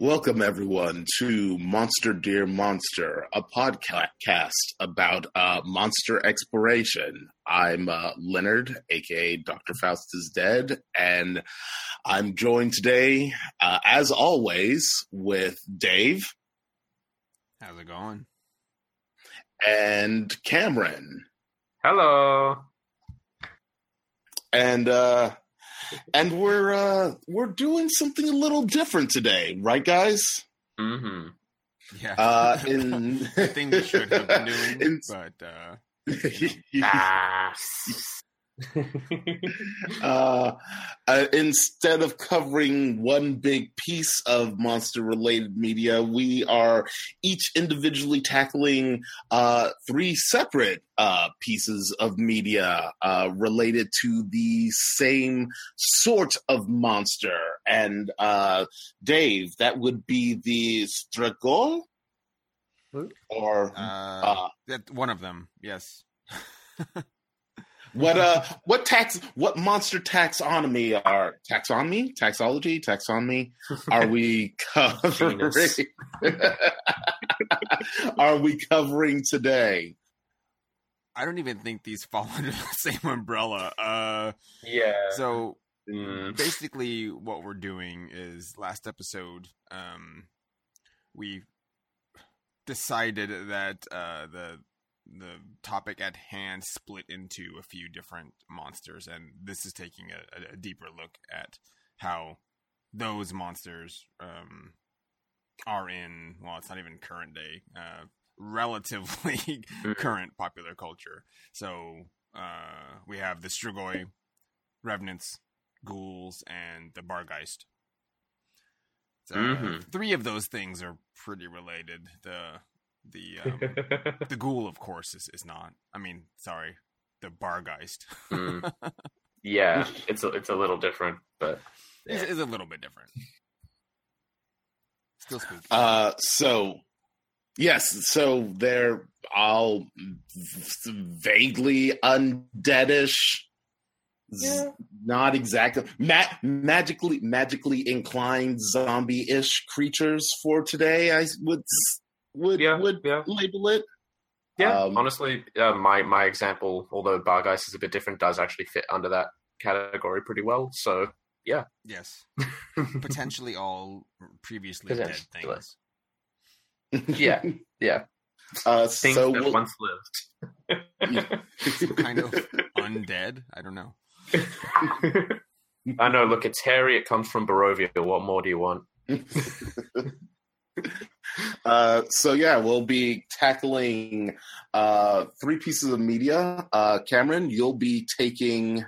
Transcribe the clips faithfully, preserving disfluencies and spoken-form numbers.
Welcome, everyone, to Monster Dear Monster, a podcast about uh, monster exploration. I'm uh, Leonard, a k a. Doctor Faust is Dead, and I'm joined today, uh, as always, with Dave. How's it going? And Cameron. Hello. And, uh... And we're uh, we're doing something a little different today, right, guys? Mm-hmm. Yeah. Uh, in... I think we should have been doing, in... but... Uh, you know. ah. uh, uh, instead of covering one big piece of monster-related media, we are each individually tackling uh, three separate uh, pieces of media uh, related to the same sort of monster. And uh, Dave, that would be the Strigoi, or uh, uh, that one of them, yes. What uh? What tax? What monster taxonomy are taxonomy, taxology, taxonomy? Are we covering? Are we covering today? I don't even think these fall under the same umbrella. Uh, yeah. So mm. basically, what we're doing is last episode, um, we decided that uh the. the topic at hand split into a few different monsters, and this is taking a, a deeper look at how those monsters um, are in, well, it's not even current day, uh, relatively current popular culture. So uh, we have the Strigoi, revenants, ghouls, and the Barghest. So mm-hmm. three of those things are pretty related. The The um, the ghoul, of course, is, is not. I mean, sorry, the Barghest. mm. Yeah, it's a, it's a little different, but yeah. it's, it's a little bit different. Still spooky. Uh, so yes, so they're all vaguely undeadish. Yeah. Not exactly ma- magically magically inclined zombie-ish creatures for today. I would. Would yeah, would yeah. label it? Yeah, um, honestly, uh, my my example, although Barghest is a bit different, does actually fit under that category pretty well. So yeah, yes, potentially all previously potentially. dead things. Yeah, yeah, uh, things so that we'll... once lived. Yeah. Some kind of undead. I don't know. I know. Look, it's hairy. It comes from Barovia. What more do you want? Uh, so yeah, we'll be tackling uh, three pieces of media. Uh, Cameron, you'll be taking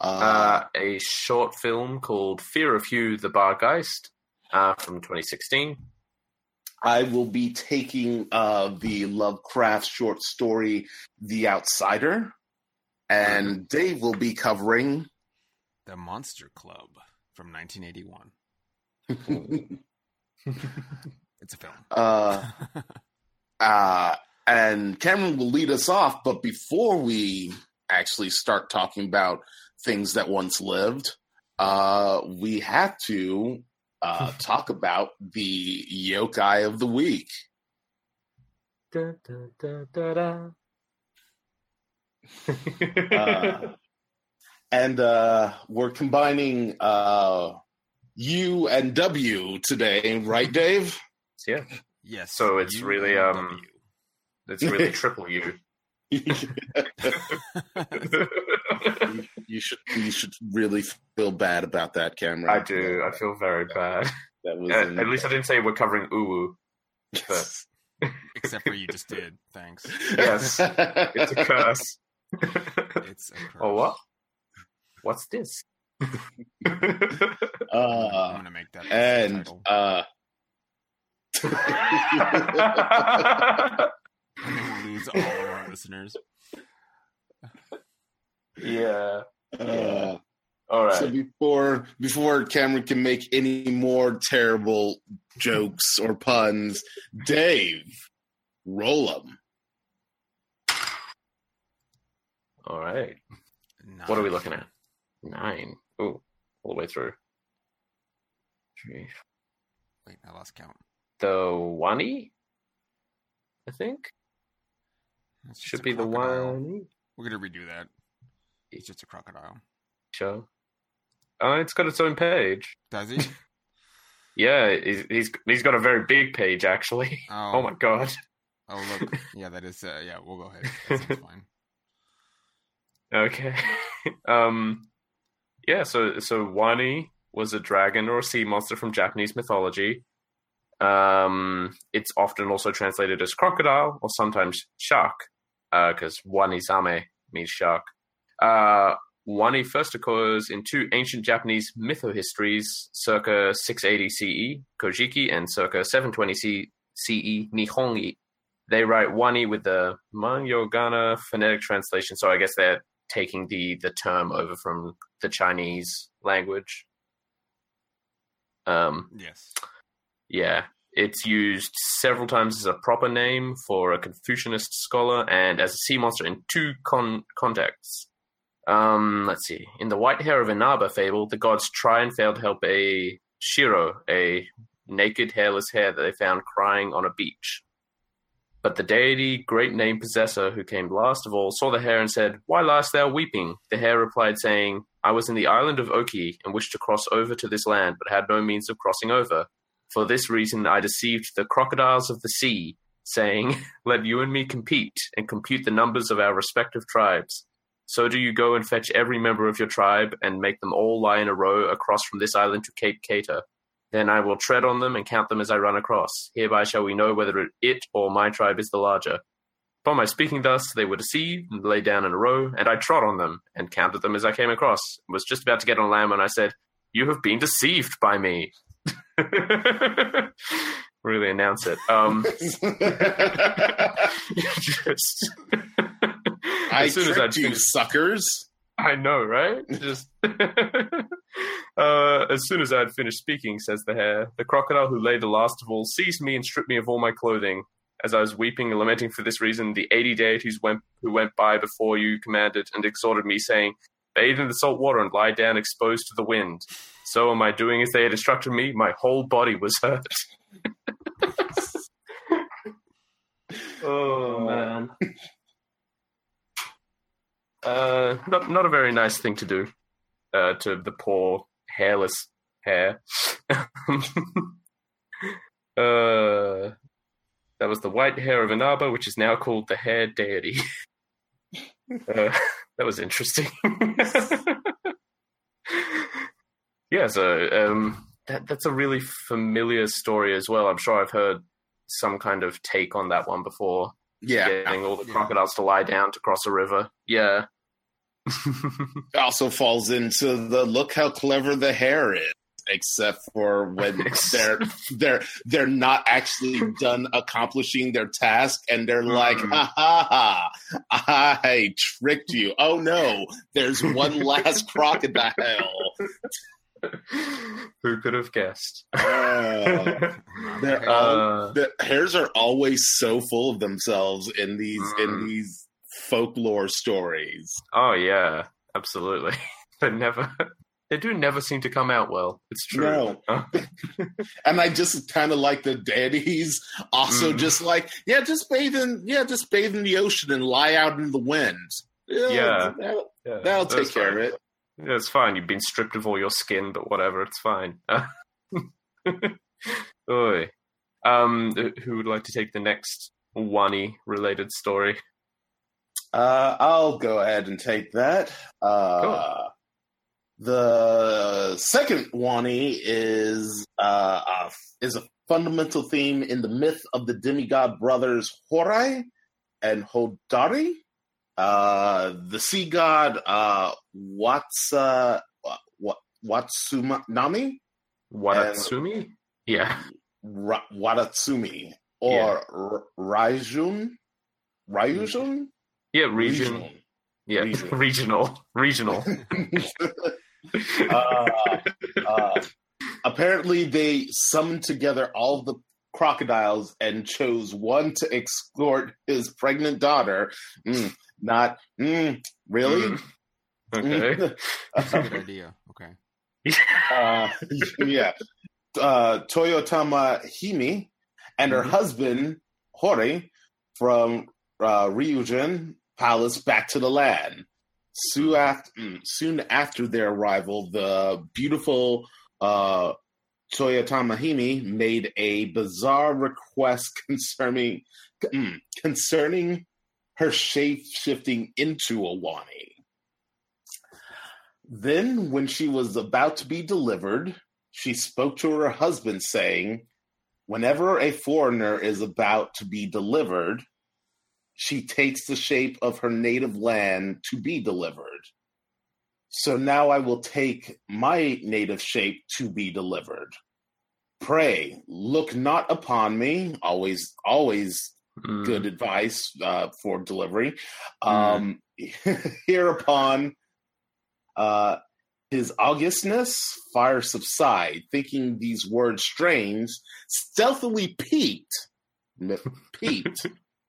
uh... Uh, a short film called Fear of Hugh the Barghest uh, from twenty sixteen. I will be taking uh, the Lovecraft short story The Outsider, and Dave will be covering The Monster Club from nineteen eighty-one. It's a film. Uh, uh, and Cameron will lead us off, but before we actually start talking about things that once lived, uh, we have to uh, talk about the yokai of the week. Da, da, da, da, da. uh, and uh, we're combining... Uh, U and W today, right, Dave? Yeah. Yes. So it's U really um, w. it's really triple U. you, you should you should really feel bad about that, Cameron. I do. I feel very bad. That was at, at least I didn't say we're covering uwu. But... Except for you just did. Thanks. Yes. It's a curse. It's a curse. Oh what? What's this? Uh, I'm gonna make that and uh, we'll lose all of our listeners. Yeah. Uh, all right. So before before Cameron can make any more terrible jokes or puns, Dave, roll them. All right. Nine. What are we looking at? Nine. Oh, all the way through. Three. Wait, I lost count. The Wani, I think. Should be the Wani. We're going to redo that. It's just a crocodile. Sure. Uh, it's got its own page. Does he? Yeah, he's, he's he's got a very big page, actually. Oh, oh my god. Oh, look. Yeah, that is... Uh, yeah, we'll go ahead. That sounds fine. Okay. um, yeah, so, so Wani was a dragon or a sea monster from Japanese mythology. Um, it's often also translated as crocodile or sometimes shark, because uh, Wani-same means shark. Uh, Wani first occurs in two ancient Japanese mytho-histories, circa six eighty C E, Kojiki, and circa seven twenty C E, Nihongi. They write Wani with the Mangyo-gana phonetic translation, so I guess they're taking the, the term over from the Chinese language. Um, yes. Yeah. It's used several times as a proper name for a Confucianist scholar and as a sea monster in two con- contexts. Um, let's see. In the White Hair of Inaba fable, the gods try and fail to help a shiro, a naked, hairless hare that they found crying on a beach. But the deity, great name possessor, who came last of all, saw the hare and said, "Why last thou weeping?" The hare replied, saying, "I was in the island of Oki and wished to cross over to this land, but had no means of crossing over. For this reason, I deceived the crocodiles of the sea, saying, 'Let you and me compete and compute the numbers of our respective tribes.' So do you go and fetch every member of your tribe and make them all lie in a row across from this island to Cape Cater. Then I will tread on them and count them as I run across. Hereby shall we know whether it or my tribe is the larger. Upon my speaking thus, they were deceived and lay down in a row, and I trod on them and counted them as I came across. I was just about to get on land when I said, 'You have been deceived by me.'" Really announce it. Um, just, I tricked I you, suckers. I know, right? Just uh, as soon as I had finished speaking, says the hare, "The crocodile who lay the last of all seized me and stripped me of all my clothing. As I was weeping and lamenting for this reason, the eighty deities went, who went by before you commanded and exhorted me, saying, 'Bathe in the salt water and lie down exposed to the wind.' So am I doing as they had instructed me? My whole body was hurt." Oh, man. Uh, not not a very nice thing to do uh, to the poor, hairless hair. uh, that was the White Hair of Inaba, which is now called the Hair Deity. Uh, that was interesting. Yeah, so um, that that's a really familiar story as well. I'm sure I've heard some kind of take on that one before. Yeah, getting all the yeah. crocodiles to lie down to cross a river. Yeah, it also falls into the "look how clever the hare is," except for when they're they're they're not actually done accomplishing their task, and they're like, "Ha ha ha! I tricked you! Oh no! There's one last crocodile." Who could have guessed? uh, they're all, the hares are always so full of themselves in these mm. in these folklore stories. Oh yeah, absolutely. They never, they do never seem to come out well. It's true. No. And I just kind of like the deities also mm. just like yeah, just bathe in yeah, just bathe in the ocean and lie out in the wind. Yeah, yeah. That'll, yeah. that'll take care fine. of it. Yeah, it's fine. You've been stripped of all your skin, but whatever, it's fine. Oy. Um, who would like to take the next Wani-related story? Uh, I'll go ahead and take that. Uh, cool. The second Wani is uh, a, is a fundamental theme in the myth of the demigod brothers Horai and Hodari. Uh, the sea god uh, Watsa, what, Watsumami? Watatsumi? And, yeah. Ra, Watatsumi. Or yeah. R- Ryūjin? Ryūjin? Yeah, region. Yeah, regional. Regional. uh, uh, apparently, they summoned together all the crocodiles and chose one to escort his pregnant daughter. Mm, not mm, really. Mm. Okay. That's a good idea. Okay. uh, yeah. Uh, Toyotama-hime and her mm-hmm. husband Hori from uh, Ryūjin Palace back to the land. Soon after, soon after their arrival, the beautiful uh, Toyotama-hime made a bizarre request concerning concerning her shape shifting into a Wani. Then, when she was about to be delivered, she spoke to her husband, saying, "Whenever a foreigner is about to be delivered, she takes the shape of her native land to be delivered. So now I will take my native shape to be delivered. Pray, look not upon me." Always, always mm. good advice uh, for delivery. Mm. Um, hereupon, uh, his augustness, fire subside, thinking these words strange, stealthily peeked, peeked,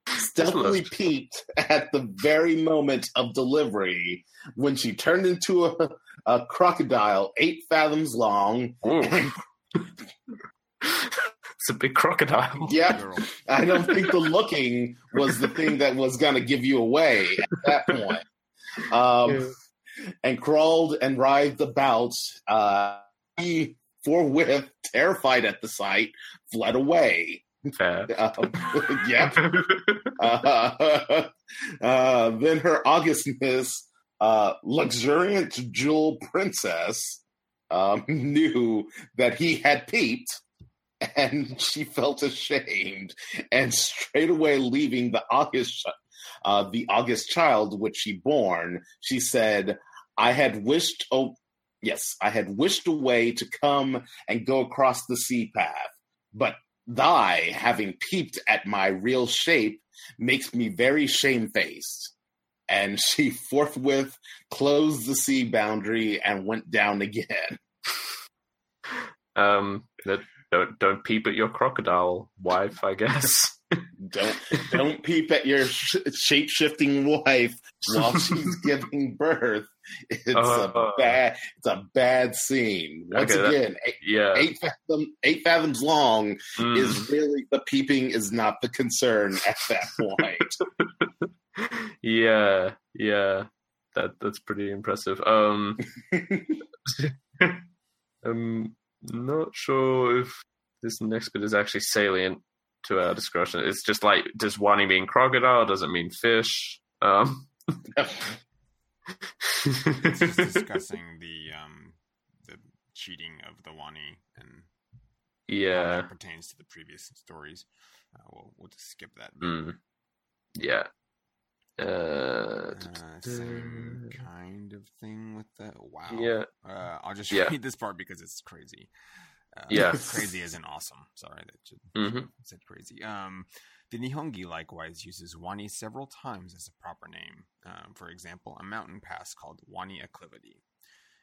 stealthily peeked at the very moment of delivery when she turned into a, a crocodile eight fathoms long. It's a big crocodile. Yeah, I don't think the looking was the thing that was going to give you away at that point. Um, yeah. And crawled and writhed about. Uh, he, forthwith, terrified at the sight, fled away. Uh, yep. uh, uh, then her augustness, uh, luxuriant jewel princess, um, knew that he had peeped, and she felt ashamed, and straightway leaving the august, uh, the august child which she born, she said, I had wished, oh, yes, I had wished away to come and go across the sea path, but thy having peeped at my real shape makes me very shamefaced. And she forthwith closed the sea boundary and went down again. Um, don't don't peep at your crocodile wife, I guess. Don't don't peep at your sh- shape-shifting wife while she's giving birth. It's uh, a bad it's a bad scene. Once okay, again, that, eight, yeah. eight, fathom, eight fathoms long mm. is really the peeping is not the concern at that point. yeah, yeah, that that's pretty impressive. Um, I'm not sure if this next bit is actually salient to our discussion. It's just like, does Wani mean crocodile? Does it mean fish? Um, it's just discussing the um, the cheating of the Wani and yeah, how that pertains to the previous stories. Uh, we'll we'll just skip that. Mm. Yeah, uh, uh, same kind of thing with the wow. Yeah, uh, I'll just yeah. read this part because it's crazy. Uh, yeah, crazy isn't awesome. Sorry, that should, mm-hmm. said crazy. Um, the Nihongi likewise uses Wani several times as a proper name. Um, for example, a mountain pass called Wani Acclivity,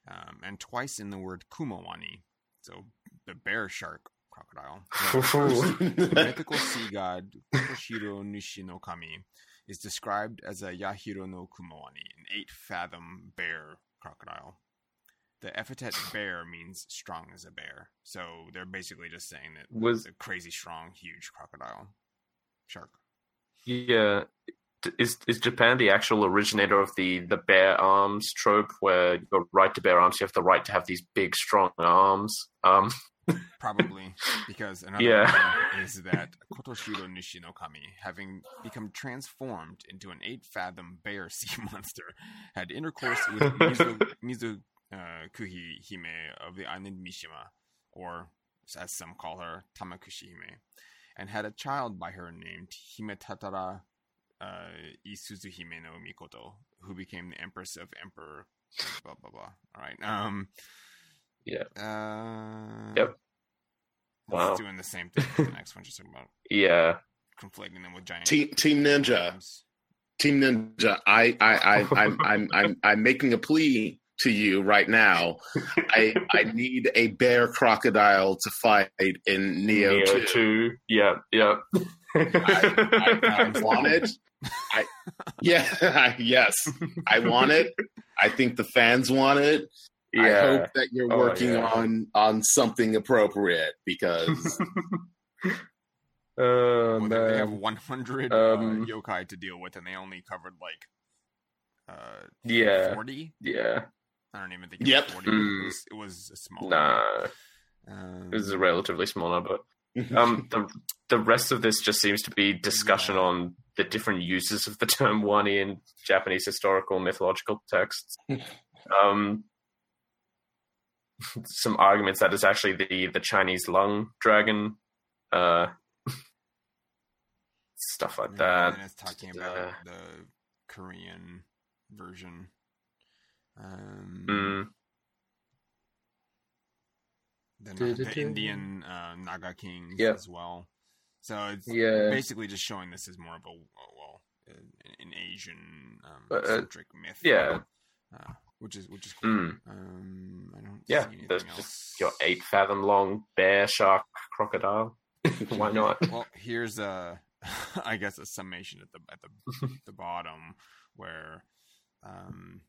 um, and twice in the word Kumawani, so the bear shark crocodile. The mythical sea god Koshiro Nushinokami is described as a Yahiro no Kumawani, an eight-fathom bear crocodile. The epithet bear means strong as a bear. So they're basically just saying that was it's a crazy, strong, huge crocodile shark. Yeah. Is is Japan the actual originator of the, the bear arms trope where you have right to bear arms, you have the right to have these big, strong arms? Um. Probably. Because another yeah. thing is that Kotoshiro Nushinokami, having become transformed into an eight-fathom bear sea monster, had intercourse with Mizu... Mizu Uh, Kuhihime of the island Mishima, or as some call her, Tamakushihime, and had a child by her named Himetatara uh, Isuzuhime no Mikoto, who became the empress of Emperor blah blah blah. All right. Um. Yeah. Uh, yep. Wow. It's doing the same thing with the next one. Just talking about yeah, conflating them with giant team, team ninja. Team ninja. I I I I'm I'm I'm, I'm making a plea to you right now. I I need a bear crocodile to fight in Neo two. Yeah, yeah. I, I, I want it. I, yeah, yes, I want it. I think the fans want it. Yeah. I hope that you're working oh, yeah. on on something appropriate, because oh, well, they have one hundred um, uh, yokai to deal with, and they only covered like uh, yeah, forty. Yeah, I don't even think. It yep, was forty. Mm. It, was, it was a small. Nah, um, it was a relatively small number. um, the the rest of this just seems to be discussion yeah. on the different uses of the term Wani in Japanese historical mythological texts. um, some arguments that it's actually the, the Chinese lung dragon, uh, stuff like and that. And it's talking about uh, the Korean version. Um, mm. the, the Indian uh, Naga Kings yep. as well. So it's yeah. basically just showing this as more of a, well, an Asian um, centric uh, myth. Yeah. Uh, which is which is cool. Mm. Um, I don't yeah, see anything there's else. Just your eight fathom long bear, shark, crocodile. Why not? Well, here's a, I guess a summation at the at the the bottom where, um,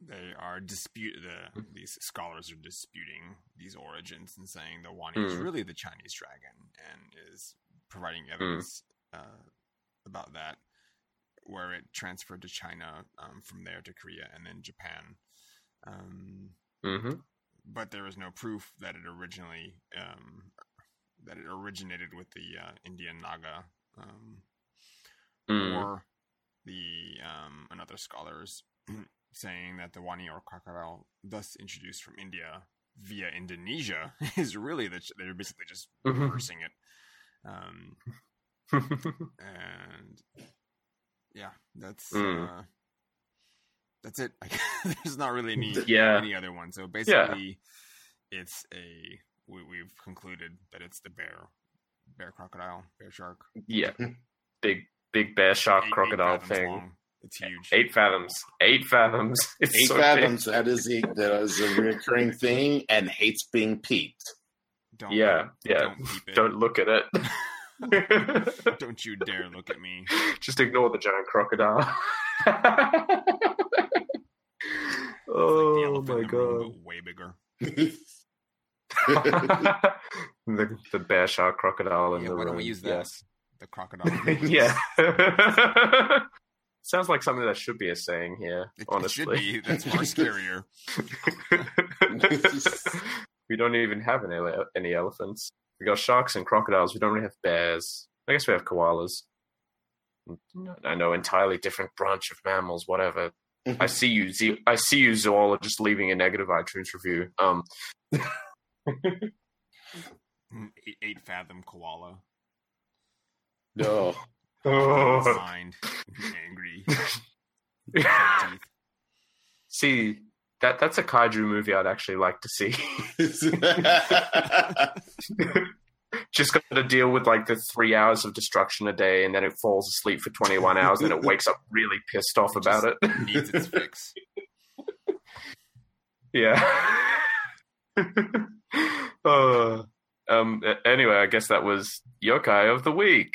they are dispute the these scholars are disputing these origins and saying the Wani mm. is really the Chinese dragon and is providing evidence mm. uh, about that. Where it transferred to China, um, from there to Korea and then Japan. Um, mm-hmm. But there is no proof that it originally um, that it originated with the uh, Indian Naga, um, mm. or the um, another scholars saying that the Wani or crocodile, thus introduced from India via Indonesia, is really the ch- they're basically just mm-hmm. reversing it, um, and. Yeah, that's mm. uh, that's it. There's not really any yeah. any other one. So basically, yeah. it's a we, we've concluded that it's the bear, bear crocodile, bear shark. Yeah, big big bear shark eight, crocodile eight thing. Long. It's huge. Eight fathoms. Eight fathoms. It's eight so fathoms. Big. That is a that is a recurring thing, and hates being peeped. Don't, yeah, yeah. Don't, don't look at it. Don't you dare look at me. Just ignore the giant crocodile. Oh like my god. Room, way bigger. the, the bear shark crocodile in yeah, the why room. Don't we use that? Yes. The crocodile. Yeah. Sounds like something that should be a saying here, it, honestly. It should be. That's far scarier. We don't even have any, any elephants. We got sharks and crocodiles. We don't really have bears. I guess we have koalas. I know, entirely different branch of mammals. Whatever. I see you. I see you, zoologist, leaving a negative iTunes review. Um, eight, eight fathom koala. No. Oh. Signed. Angry. See. That that's a kaiju movie I'd actually like to see. Just got to deal with like the three hours of destruction a day, and then it falls asleep for twenty-one hours, and it wakes up really pissed off it about it. Needs its fix. Yeah. uh, um. Anyway, I guess that was Yokai of the Week.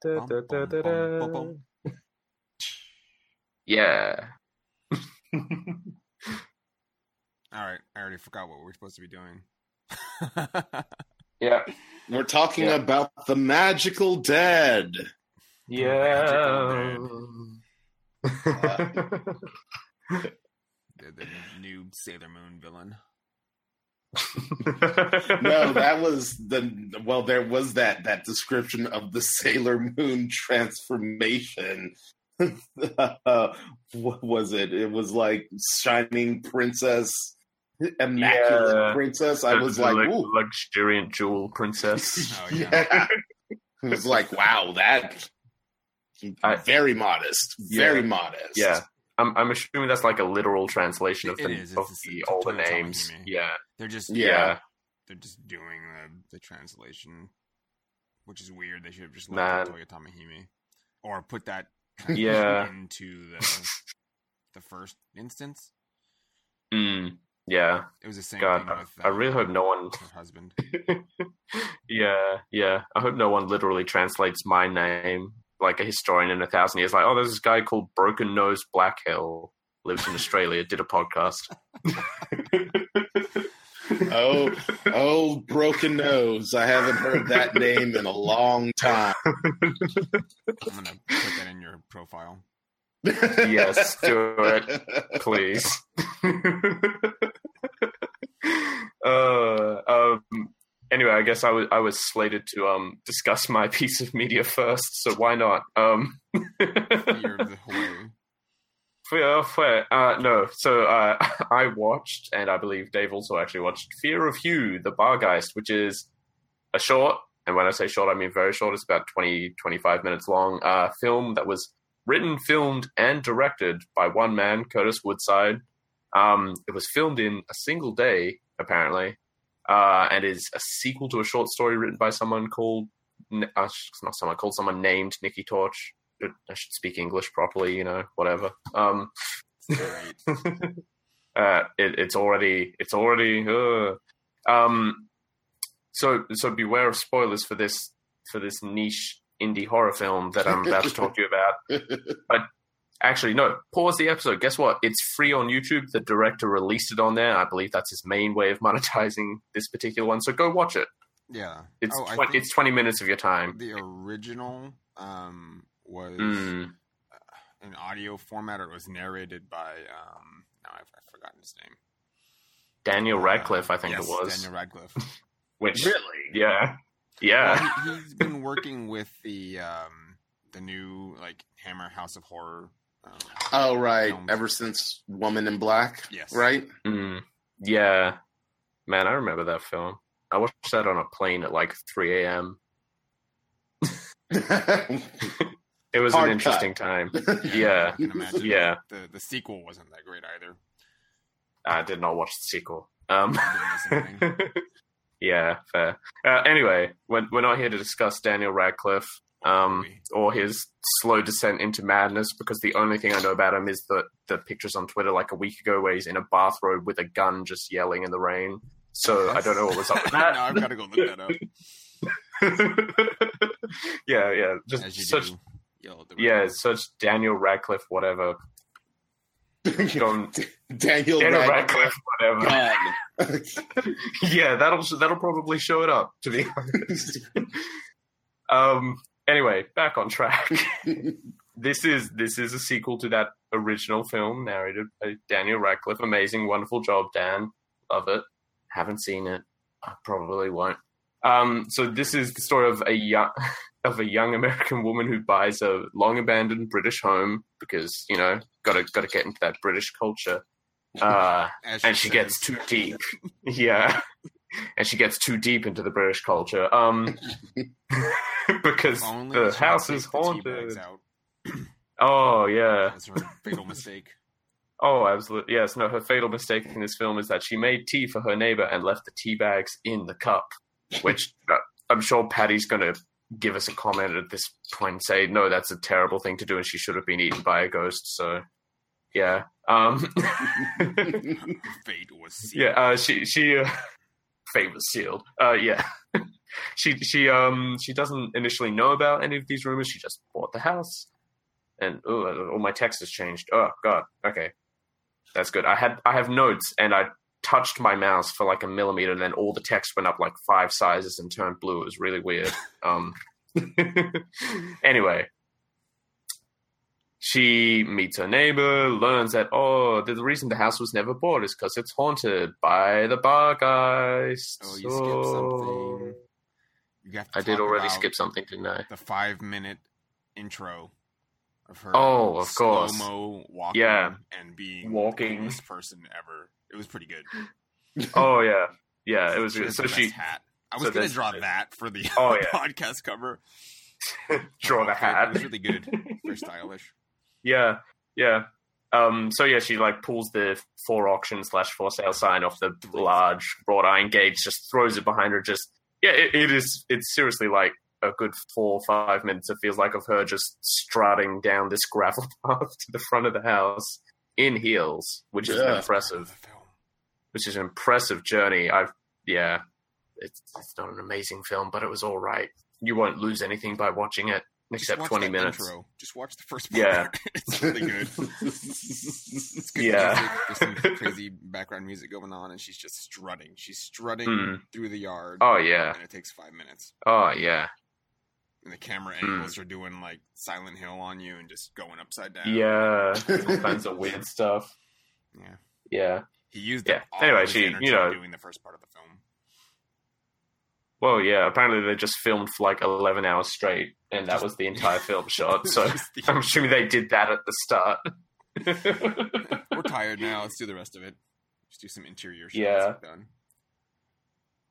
Da, da, da, da, da. Yeah. All right, I already forgot what we're supposed to be doing. yeah. We're talking yeah. about the magical dead. Yeah. The magical dead. Uh, the, the new Sailor Moon villain. No, that was the... Well, there was that, that description of the Sailor Moon transformation. uh, what was it? It was like Shining Princess... Immaculate yeah. Princess. I the, was like, l- ooh. Luxuriant jewel princess. Oh, yeah. yeah. It was like, wow, that. I, very modest. Yeah. Very modest. Yeah. I'm, I'm assuming that's like a literal translation of, it, the, it of it's, the, it's all the names. Yeah. They're just, yeah. yeah. They're just doing the, the translation, which is weird. They should have just left nah. Toyotama-hime or put that translation yeah. into the, the first instance. Mm, yeah. It was the same God, thing with uh, I really hope no one... her husband. yeah, yeah. I hope no one literally translates my name like a historian in a thousand years. Like, oh, there's this guy called Broken Nose Blackhill, lives in Australia, did a podcast. oh, oh, Broken Nose. I haven't heard that name in a long time. I'm going to put that in your profile. Yes, do it, please. uh, um, anyway, I guess I was I was slated to um discuss my piece of media first, so why not? Um, Fear of the Hue. Fear of Hue. Uh, no, so uh, I watched, and I believe Dave also actually watched, Fear of Hugh the Barghest, which is a short, and when I say short, I mean very short. It's about twenty, twenty-five minutes long. Uh, film that was written, filmed, and directed by one man, Curtis Woodside. Um, it was filmed in a single day, apparently, uh, and is a sequel to a short story written by someone called, uh, not someone called, someone named Nikki Torch. I should speak English properly, you know, whatever. Um, uh, it, it's already, it's already. Uh, um, so, so beware of spoilers for this for this niche indie horror film that I'm about to talk to you about. But actually, no, pause the episode. Guess what? It's free on YouTube. The director released it on there. I believe that's his main way of monetizing this particular one. So go watch it. Yeah. It's, oh, tw- it's twenty minutes of your time. The original um, was mm. an audio format, or it was narrated by, um, now I've, I've forgotten his name. Daniel Radcliffe, uh, I think yes, it was. Daniel Radcliffe. Which, really? Yeah. Yeah, well, he, he's been working with the um, the new like Hammer House of Horror. Um, oh right, films. Ever since Woman in Black. Yes. Right. Mm, yeah, man, I remember that film. I watched that on a plane at like three a.m. It was Hard an interesting cut. time. Yeah, yeah. I can imagine. Yeah. The the sequel wasn't that great either. I did not watch the sequel. Um. Yeah, fair. Uh, anyway, we're, we're not here to discuss Daniel Radcliffe um, or his slow descent into madness, because the only thing I know about him is the, the pictures on Twitter like a week ago where he's in a bathrobe with a gun just yelling in the rain. So yes. I don't know what was up with that. No, I've got to go look that up. yeah, yeah. Just search, yeah, search Daniel Radcliffe, whatever. John, Daniel, Daniel Radcliffe, Radcliffe whatever. yeah, that'll that'll probably show it up, to be honest. um. Anyway, back on track. this is this is a sequel to that original film narrated by Daniel Radcliffe. Amazing, wonderful job, Dan. Love it. Haven't seen it. I probably won't. Um. So this is the story of a young of a young American woman who buys a long abandoned British home because, you know, Gotta gotta get into that British culture, uh, and she, she gets too deep. yeah, and she gets too deep into the British culture, um, because the house is haunted. Oh yeah, that's her fatal mistake. Oh, absolutely. Yes, no. Her fatal mistake in this film is that she made tea for her neighbor and left the tea bags in the cup, which uh, I'm sure Patty's gonna give us a comment at this point and say, no, that's a terrible thing to do, and she should have been eaten by a ghost. So. Yeah. Um, fate was sealed. Yeah, uh, she she uh, fate was sealed. Uh, yeah, she she um she doesn't initially know about any of these rumors. She just bought the house, and oh, all my text has changed. Oh God. Okay, that's good. I had I have notes, and I touched my mouse for like a millimeter, and then all the text went up like five sizes and turned blue. It was really weird. Um. Anyway. She meets her neighbor, learns that, oh, the reason the house was never bought is because it's haunted by the Barghest. Oh, you oh. skipped something. You have to I did already skip something, didn't I? The five-minute intro of her oh, of course. slow-mo walking yeah. and being walking. the coolest person ever. It was pretty good. Oh, yeah. Yeah, it was good. So she, hat. I was so going to draw that for the oh, yeah. podcast cover. Draw the hat. It was really good. Very stylish. Yeah, yeah. Um, so, yeah, she, like, pulls the for auction slash for sale sign off the large wrought iron gate, just throws it behind her, just... Yeah, it, it is... It's seriously, like, a good four or five minutes, it feels like, of her just strutting down this gravel path to the front of the house in heels, which yeah. is impressive. which is an impressive journey. I've yeah, it's it's not an amazing film, but it was all right. You won't lose anything by watching it, except watch twenty minutes. Intro. Just watch the first part. Yeah, it's really good. It's good yeah, there's some crazy background music going on, and she's just strutting. She's strutting mm. through the yard. Oh yeah, and it takes five minutes. Oh yeah. And the camera angles mm. are doing like Silent Hill on you and just going upside down. Yeah, all kinds of weird stuff. Yeah, yeah. He used yeah. Anyway, she you know doing the first part of the film. Well, yeah. Apparently, they just filmed for like eleven hours straight, and that just, was the entire film shot. So the- I'm assuming they did that at the start. We're tired now. Let's do the rest of it. Just do some interior shots. Yeah. Done.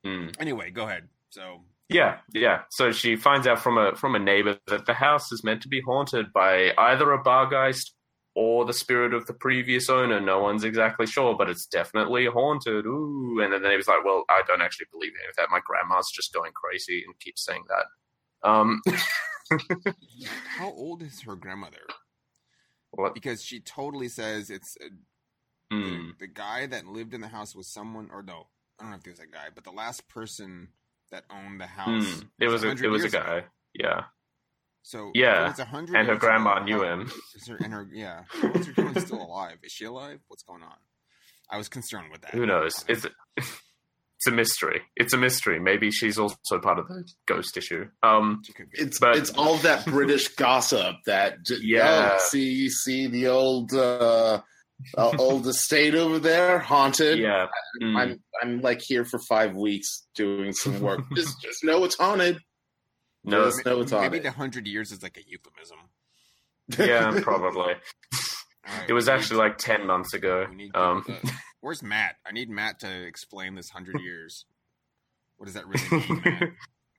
Mm. Anyway, go ahead. So. Yeah, yeah. So she finds out from a from a neighbor that the house is meant to be haunted by either a bargheist or the spirit of the previous owner. No one's exactly sure, but it's definitely haunted. Ooh. And then the neighbor's like, well, I don't actually believe any of that. My grandma's just going crazy and keeps saying that. Um, How old is her grandmother? What? Because she totally says it's a, mm. the, the guy that lived in the house was someone, or no, I don't know if there's a guy, but the last person that owned the house. Mm. It was a, it was a guy. Ago. Yeah. So yeah, it's one hundred and her grandma knew him. Is her, and her yeah, what's her grandma still alive? Is she alive? What's going on? I was concerned with that. Who knows? It's a, it's a mystery. It's a mystery. Maybe she's also part of the ghost issue. Um, it's but, it's all that British gossip that yeah. Oh, see you see the old uh, uh, old estate over there haunted. Yeah. Mm. I'm I'm like here for five weeks doing some work. just just know it's haunted. No, no, it's maybe the hundred years is like a euphemism. Yeah, probably. Right, it was actually like ten months ago. Um, where's Matt? I need Matt to explain this hundred years. What does that really mean,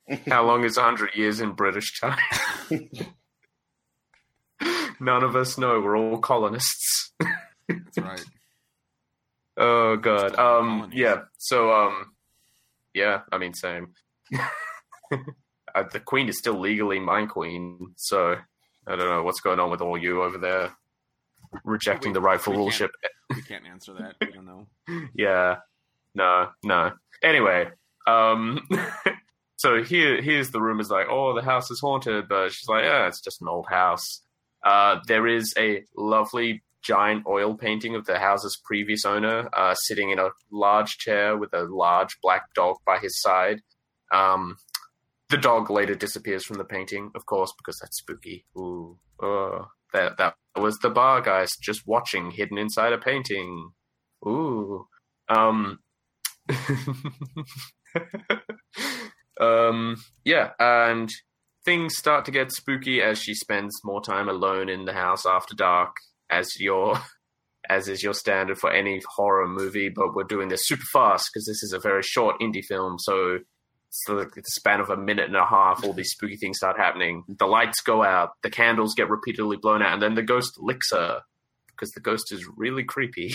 Matt? How long is a hundred years in British time? None of us know. We're all colonists. That's right. Oh god. Um. Yeah. So. Um. Yeah. I mean, same. Uh, the queen is still legally my queen, so I don't know what's going on with all you over there rejecting we, the rightful we rulership. We can't answer that. We don't know. Yeah. No, no. Anyway, um, so here, here's the rumors like, oh, the house is haunted, but she's like, yeah, it's just an old house. Uh, there is a lovely giant oil painting of the house's previous owner uh, sitting in a large chair with a large black dog by his side. Um, The dog later disappears from the painting, of course, because that's spooky. Ooh, oh, that that was the bargheist just watching, hidden inside a painting. Ooh, um, um, yeah, and things start to get spooky as she spends more time alone in the house after dark, as your as is your standard for any horror movie. But we're doing this super fast because this is a very short indie film, so. So the span of a minute and a half, all these spooky things start happening. The lights go out, the candles get repeatedly blown out, and then the ghost licks her because the ghost is really creepy.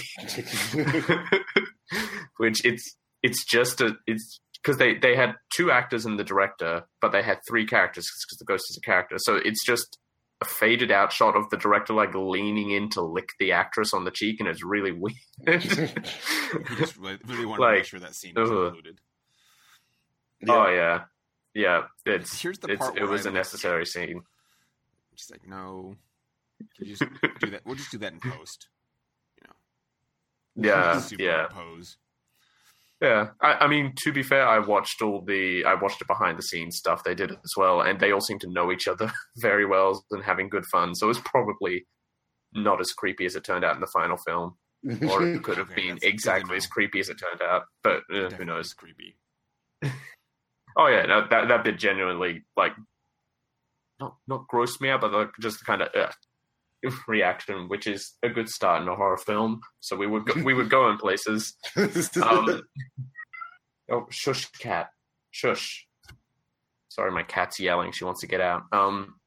Which it's it's just a it's because they, they had two actors and the director, but they had three characters because the ghost is a character. So it's just a faded out shot of the director like leaning in to lick the actress on the cheek, and it's really weird. You just really, really want like, to make sure that scene is ugh. included. Yeah. Oh yeah, yeah. It's here's the part. It's, it was I a necessary like, scene. Just like no, you just do that. We'll just do that in post. You know. Yeah, super yeah. Pose. Yeah, I, I mean, to be fair, I watched all the I watched the behind the scenes stuff they did as well, and they all seem to know each other very well and having good fun. So it was probably not as creepy as it turned out in the final film, or it could have okay, been exactly as creepy as it turned out. But uh, who knows? Creepy. Oh yeah, no, that that bit genuinely like not not grossed me out, but like, just the kind of uh, reaction, which is a good start in a horror film. So we would go, we would go in places. Um, oh, shush, cat, shush. Sorry, my cat's yelling. She wants to get out. Um,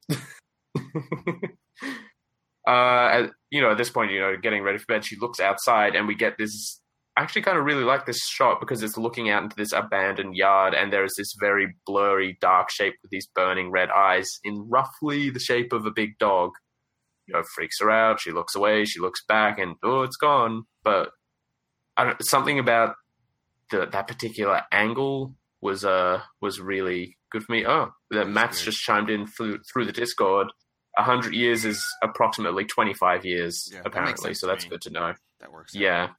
uh, at, you know, at this point, you know, getting ready for bed, she looks outside, and we get this. I actually kind of really like this shot because it's looking out into this abandoned yard and there is this very blurry, dark shape with these burning red eyes in roughly the shape of a big dog. You know, freaks her out. She looks away. She looks back and, oh, it's gone. But I don't, something about the, that particular angle was uh was really good for me. Oh, the Matt's just chimed in through, through the Discord. A hundred years is approximately twenty-five years, yeah, apparently. That so that's me. Good to know. That works. Yeah. Out.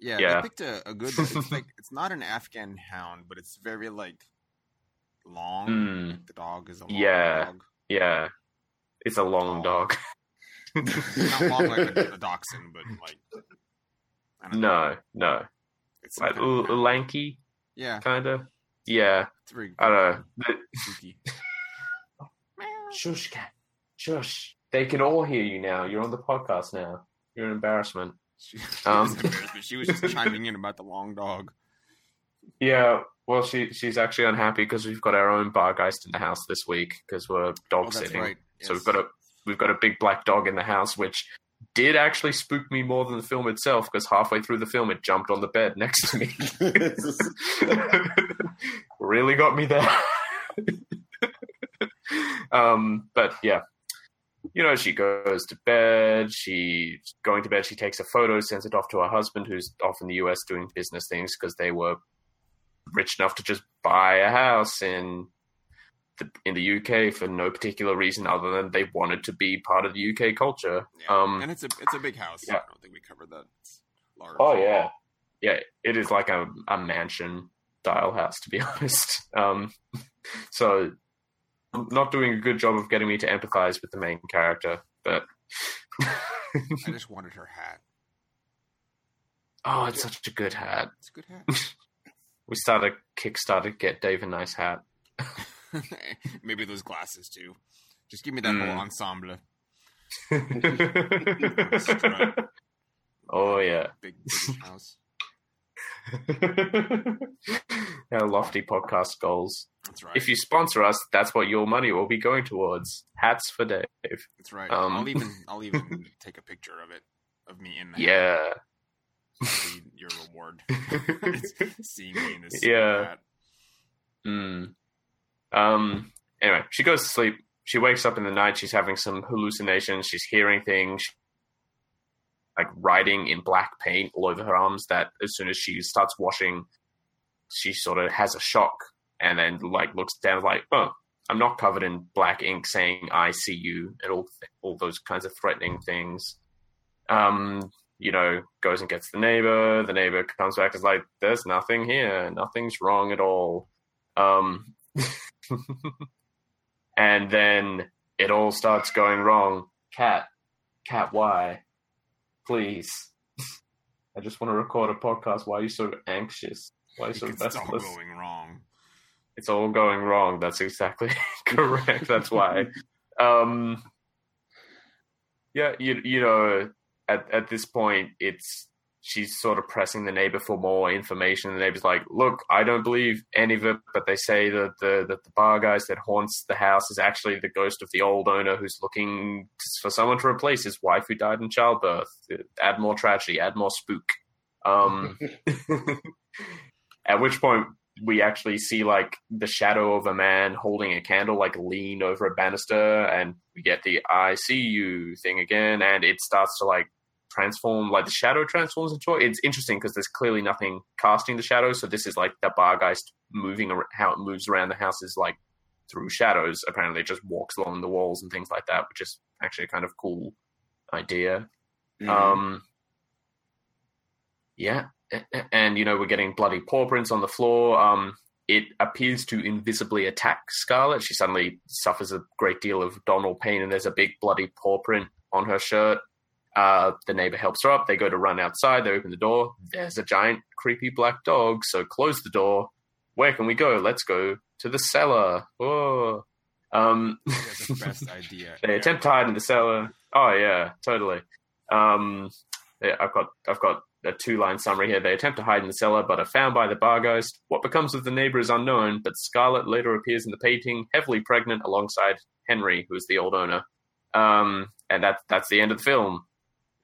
Yeah. Yeah. They picked a, a good, it's like, it's not an Afghan hound, but it's very like long. Mm. Like the dog is a long yeah. dog. Yeah. It's a long dog. dog. Not long like a, a dachshund, but like, I don't no, know. no. It's like l- lanky. Yeah. Kind of. Yeah. It's very, I don't know. Shush cat. Shush. They can all hear you now. You're on the podcast now. You're an embarrassment. She, she, um, was, embarrassment. She was just chiming in about the long dog. Yeah. Well, she she's actually unhappy because we've got our own bargeist in the house this week because we're dog oh, sitting. Right. Yes. So we've got a we've got a big black dog in the house, which did actually spook me more than the film itself because halfway through the film, it jumped on the bed next to me. Really got me there. um, but yeah, you know, she goes to bed. She's going to bed. She takes a photo, sends it off to her husband, who's off in the U S doing business things because they were rich enough to just buy a house in the, in the U K for no particular reason other than they wanted to be part of the U K culture. Yeah. Um, and it's a it's a big house. Yeah. I don't think we covered that. It's large. Oh yeah, yeah. It is like a, a mansion style house, to be honest. Um, so not doing a good job of getting me to empathize with the main character, but I just wanted her hat. Oh, it's such a good hat. It's a good hat. We started Kickstarter, get Dave a nice hat. Maybe those glasses too. Just give me that mm. whole ensemble. Oh yeah, big, big house. Our lofty podcast goals. That's right. If you sponsor us, that's what your money will be going towards. Hats for Dave. That's right. Um, I'll even I'll even take a picture of it of me in the yeah. Hat. So your reward. Seeing me in this yeah. hat. Mm. Um. Anyway, she goes to sleep. She wakes up in the night. She's having some hallucinations. She's hearing things. She, like writing in black paint all over her arms. That as soon as she starts washing, she sort of has a shock and then like looks down like, oh, I'm not covered in black ink saying I see you and all all those kinds of threatening things. Um. You know, goes and gets the neighbor. The neighbor comes back and is like, there's nothing here. Nothing's wrong at all. Um. And then it all starts going wrong. Cat, cat, why? Please. I just want to record a podcast. Why are you so anxious? Why are you so restless? It's all going wrong. It's all going wrong. That's exactly correct. That's why. Um, yeah, you you know, at at this point, it's she's sort of pressing the neighbor for more information. The neighbor's like, look, I don't believe any of it, but they say that the that the bargheist that haunts the house is actually the ghost of the old owner who's looking for someone to replace his wife who died in childbirth. Add more tragedy, add more spook. Um, at which point we actually see like the shadow of a man holding a candle, like lean over a banister, and we get the I see you thing again. And it starts to like, transform, like the shadow transforms into it. It's interesting because there's clearly nothing casting the shadow, so this is like the bargeist moving around, how it moves around the house is like through shadows. Apparently it just walks along the walls and things like that, which is actually a kind of cool idea. Mm-hmm. Um yeah, and you know, we're getting bloody paw prints on the floor. Um it appears to invisibly attack Scarlet. She suddenly suffers a great deal of abdominal pain and there's a big bloody paw print on her shirt. Uh, the neighbor helps her up. They go to run outside. They open the door. There's a giant, creepy black dog. So close the door. Where can we go? Let's go to the cellar. Oh, um, that's the best idea. They attempt to hide in the cellar. Oh yeah, totally. Um, they, I've got, I've got a two-line summary here. They attempt to hide in the cellar, but are found by the bargheist. What becomes of the neighbor is unknown. But Scarlet later appears in the painting, heavily pregnant, alongside Henry, who is the old owner. Um, and that's that's the end of the film.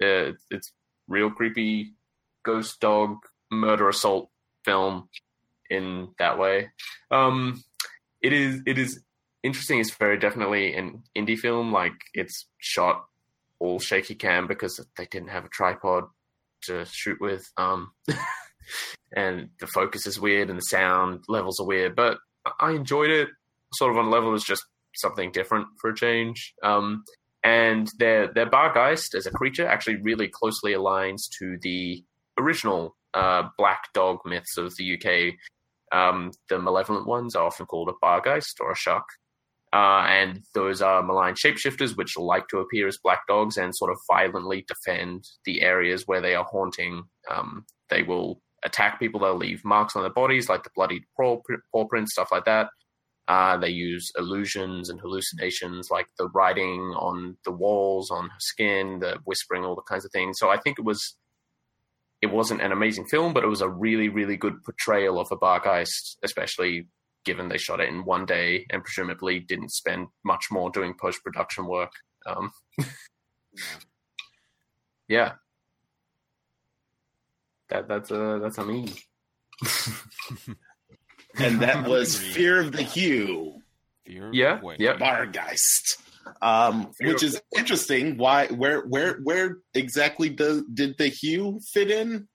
Uh, it's real creepy ghost dog murder assault film in that way. Um, it is it is interesting. It's very definitely an indie film. Like it's shot all shaky cam because they didn't have a tripod to shoot with. Um, and the focus is weird and the sound levels are weird, but I enjoyed it sort of on a level. It was just something different for a change. Um, and their, their Barghest as a creature actually really closely aligns to the original uh, black dog myths of the U K. Um, the malevolent ones are often called a Barghest or a shuck. Uh, and those are malign shapeshifters, which like to appear as black dogs and sort of violently defend the areas where they are haunting. Um, they will attack people. They'll leave marks on their bodies, like the bloody paw, paw prints, stuff like that. Uh, they use illusions and hallucinations, like the writing on the walls, on her skin, the whispering, all the kinds of things. So I think it was, it wasn't an amazing film, but it was a really, really good portrayal of a Barghest, especially given they shot it in one day and presumably didn't spend much more doing post-production work. Um, yeah. That, that's uh, that's a me. And that was Fear of the Hugh. Fear yeah, of yeah. Barghest. Um, which is interesting. Why? Where? Where? Where exactly does, did the Hugh fit in?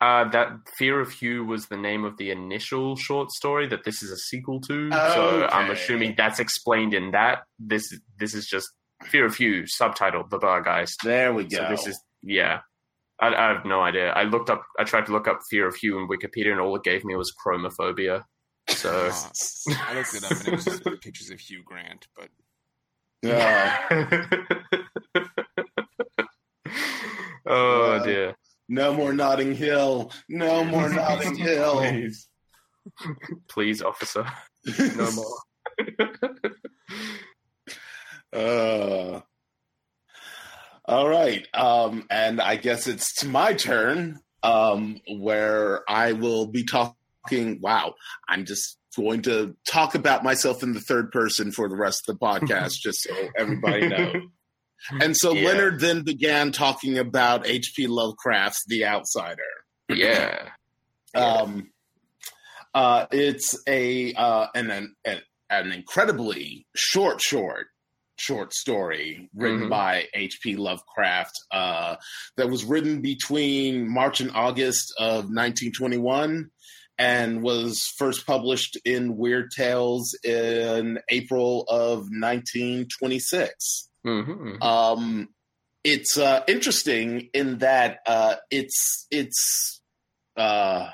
Uh, that Fear of Hugh was the name of the initial short story that this is a sequel to. Oh, so okay. I'm assuming that's explained in that. This this is just Fear of Hugh, subtitled The Barghest. There we go. So this is, yeah. I, I have no idea. I looked up, I tried to look up Fear of Hugh in Wikipedia and all it gave me was chromophobia. So oh, I looked it up and it was just pictures of Hugh Grant, but. Uh. oh uh. dear. No more Notting Hill. No more Notting Hill. Please. Please, officer. No more. uh, all right. Um, and I guess it's my turn um, where I will be talking. Wow. I'm just going to talk about myself in the third person for the rest of the podcast, just so everybody knows. And so yeah. Leonard then began talking about H P. Lovecraft's The Outsider. Yeah. um, uh, it's a uh, an, an an incredibly short, short, short story written mm-hmm. by H P. Lovecraft uh, that was written between March and August of nineteen twenty-one and was first published in Weird Tales in April of nineteen twenty-six. Mm-hmm. Um, it's uh, interesting in that uh, it's it's uh,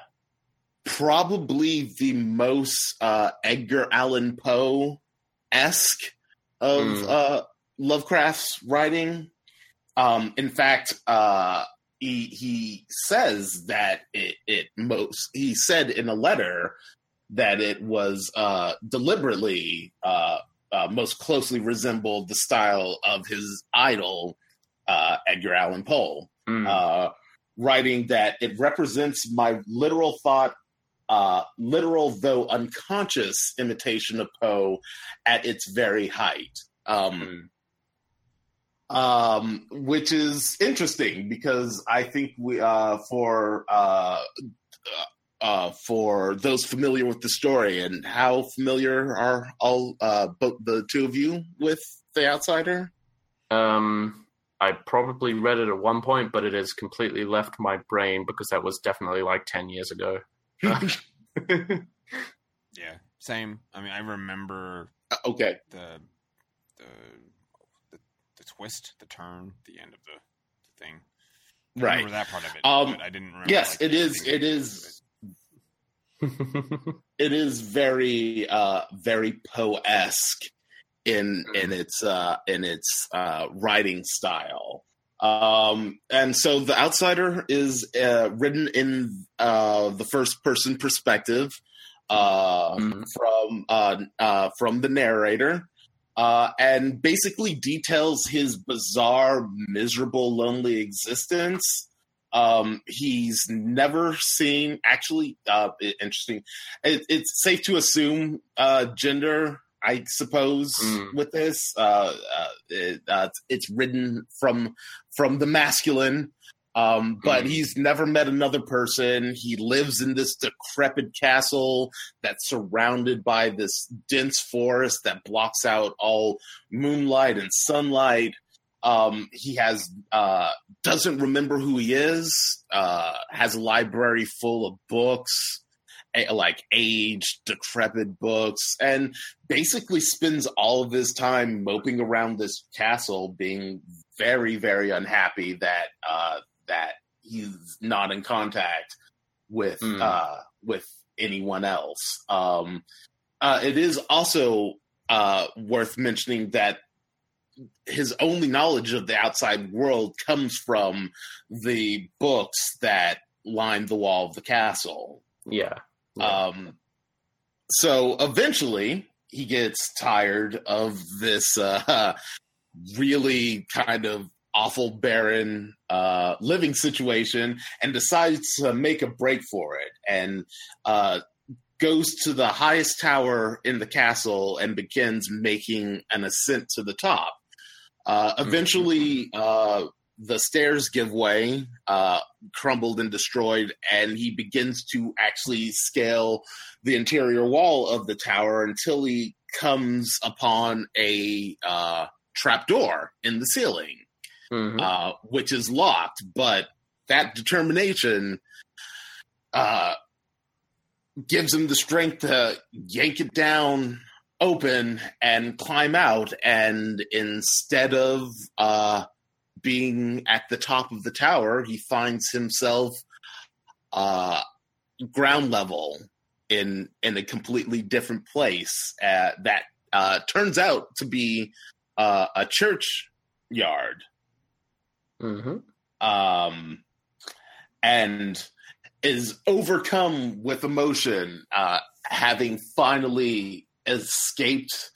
probably the most uh, Edgar Allan Poe-esque of mm. uh, Lovecraft's writing. Um, in fact, uh, he he says that it, it most he said in a letter that it was uh, deliberately. Uh, Uh, most closely resembled the style of his idol, uh, Edgar Allan Poe, mm. uh, writing that it represents my literal thought, uh, literal though unconscious imitation of Poe at its very height. Um, mm. um, which is interesting because I think we uh, for uh, Uh, for those familiar with the story, and how familiar are all uh, both the two of you with The Outsider? Um, I probably read it at one point, but it has completely left my brain because that was definitely like ten years ago. yeah, same. I mean, I remember. Uh, okay. The, the the the twist, the turn, the end of the, the thing. I right. Remember that part of it? Um, but I didn't remember. Yes, like, it is. It is. It is very, uh, very Poe-esque in in its uh, in its uh, writing style, um, and so The Outsider is uh, written in uh, the first person perspective uh, mm-hmm. from uh, uh, from the narrator, uh, and basically details his bizarre, miserable, lonely existence. Um, he's never seen, actually, uh, interesting. It, it's safe to assume uh, gender, I suppose, mm. with this. Uh, uh, it, uh, it's written from from the masculine, um, but mm. he's never met another person. He lives in this decrepit castle that's surrounded by this dense forest that blocks out all moonlight and sunlight. Um, he has uh, doesn't remember who he is, uh, has a library full of books, like aged, decrepit books, and basically spends all of his time moping around this castle, being very, very unhappy that uh, that he's not in contact with mm. uh, with anyone else. Um, uh, it is also uh, worth mentioning that his only knowledge of the outside world comes from the books that lined the wall of the castle. Yeah. yeah. Um, so eventually he gets tired of this uh, really kind of awful, barren uh, living situation and decides to make a break for it, and uh, goes to the highest tower in the castle and begins making an ascent to the top. Uh, eventually, uh, the stairs give way, uh, crumbled and destroyed, and he begins to actually scale the interior wall of the tower until he comes upon a uh, trapdoor in the ceiling, mm-hmm. uh, which is locked. But that determination uh, gives him the strength to yank it down open and climb out, and instead of uh, being at the top of the tower, he finds himself uh, ground level in in a completely different place uh, that uh, turns out to be uh, a church yard. Mm-hmm. Um, and is overcome with emotion, uh, having finally escaped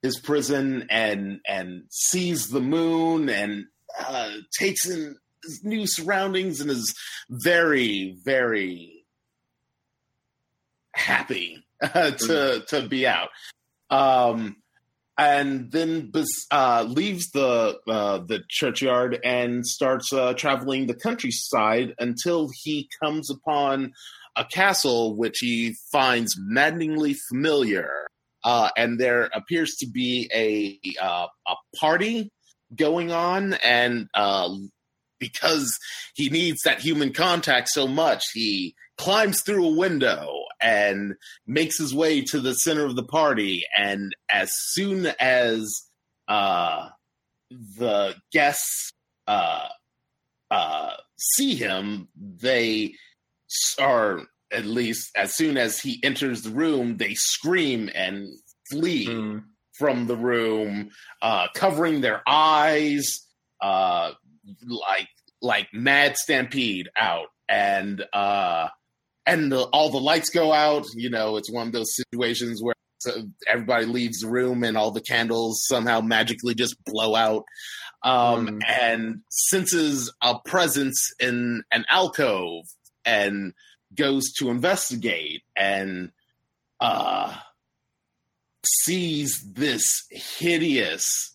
his prison, and and sees the moon, and uh, takes in his new surroundings, and is very, very happy uh, to to be out. Um, and then uh, leaves the uh, the churchyard and starts uh, traveling the countryside until he comes upon a castle which he finds maddeningly familiar. Uh, and there appears to be a uh, a party going on, and uh, because he needs that human contact so much, he climbs through a window and makes his way to the center of the party. And as soon as uh, the guests uh, uh, see him, they are... at least as soon as he enters the room, they scream and flee mm. from the room, uh, covering their eyes, uh, like, like mad stampede out. And, uh, and the, all the lights go out. You know, it's one of those situations where everybody leaves the room and all the candles somehow magically just blow out. Um, mm. and senses a presence in an alcove and goes to investigate, and uh, sees this hideous,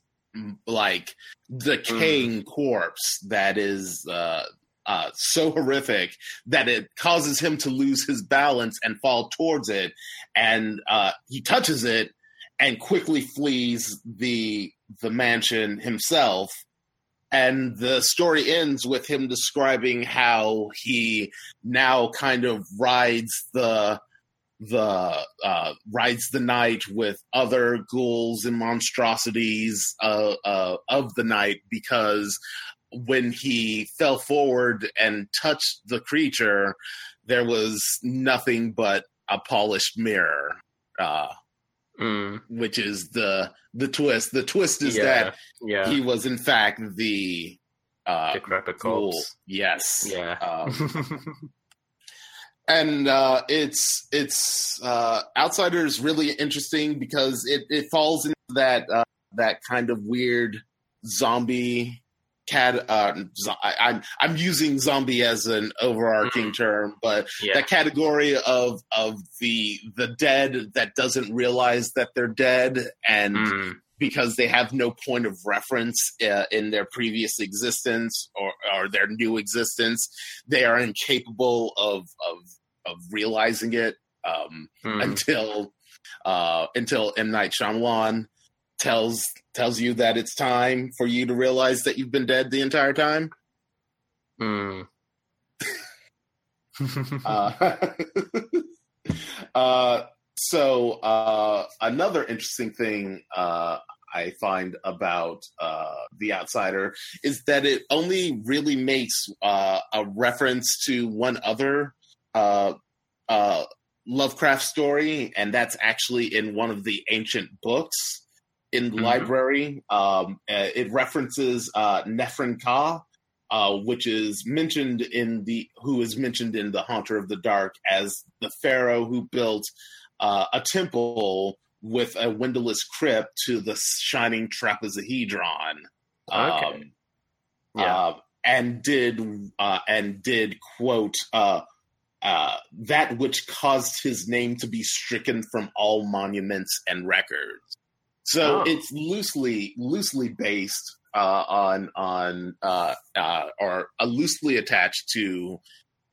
like, decaying mm. corpse that is uh, uh, so horrific that it causes him to lose his balance and fall towards it. And uh, he touches it and quickly flees the the mansion himself. And the story ends with him describing how he now kind of rides the the uh, rides the night with other ghouls and monstrosities uh, uh, of the night, because when he fell forward and touched the creature, there was nothing but a polished mirror, uh, mm. which is the. The twist. The twist is yeah, that yeah. he was, in fact, the uh, decrepit corpse. Yes. Yeah. Um, and uh, it's it's uh, Outsider is really interesting because it, it falls into that uh, that kind of weird zombie cat. Uh, zo- I, I'm I'm using zombie as an overarching term, but yeah. that category of of the the dead that doesn't realize that they're dead, and mm. because they have no point of reference uh, in their previous existence or, or their new existence, they are incapable of of, of realizing it um, mm. until uh, until M. Night Shyamalan tells tells you that it's time for you to realize that you've been dead the entire time. Hmm. uh, uh, so uh, another interesting thing uh, I find about uh, The Outsider is that it only really makes uh, a reference to one other uh, uh, Lovecraft story, and that's actually in one of the ancient books in the mm-hmm. library. Um, it references uh, Nephren-Ka, Uh, which is mentioned in the who is mentioned in The Haunter of the Dark as the pharaoh who built uh, a temple with a windowless crypt to the shining trapezohedron, um, okay. yeah. uh, and did uh, and did quote uh, uh, that which caused his name to be stricken from all monuments and records. So oh. it's loosely loosely based. Uh, on on uh, uh, or uh, loosely attached to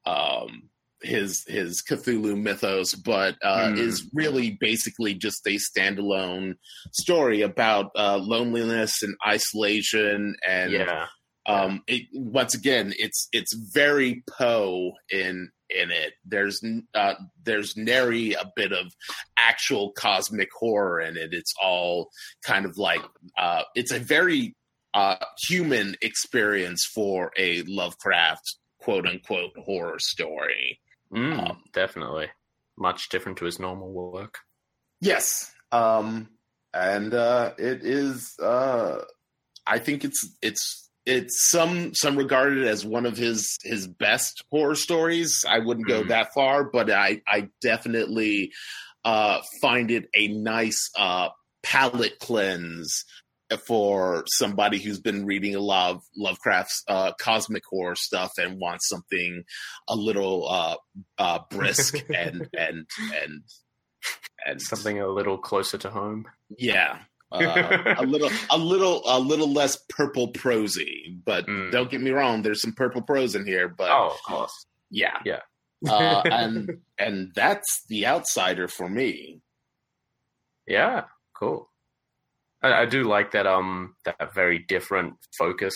um, his his Cthulhu mythos, but uh, mm. is really basically just a standalone story about uh, loneliness and isolation. And yeah. um, it, once again, it's it's very Poe in in it. There's uh, there's nary a bit of actual cosmic horror in it. It's all kind of like uh, it's a very Uh, human experience for a Lovecraft quote-unquote horror story. Mm, um, definitely. Much different to his normal work. Yes. Um, and uh, it is... Uh, I think it's it's it's some some regard it as one of his, his best horror stories. I wouldn't mm. go that far, but I, I definitely uh, find it a nice uh, palate cleanse for somebody who's been reading a lot of Lovecraft's uh, cosmic horror stuff and wants something a little uh, uh, brisk and, and and and something a little closer to home. Yeah, uh, a little, a little, a little less purple prosy. But mm. don't get me wrong, there's some purple prose in here. But oh, of course, yeah, yeah. uh, and and that's The Outsider for me. Yeah, cool. I do like that um that very different focus,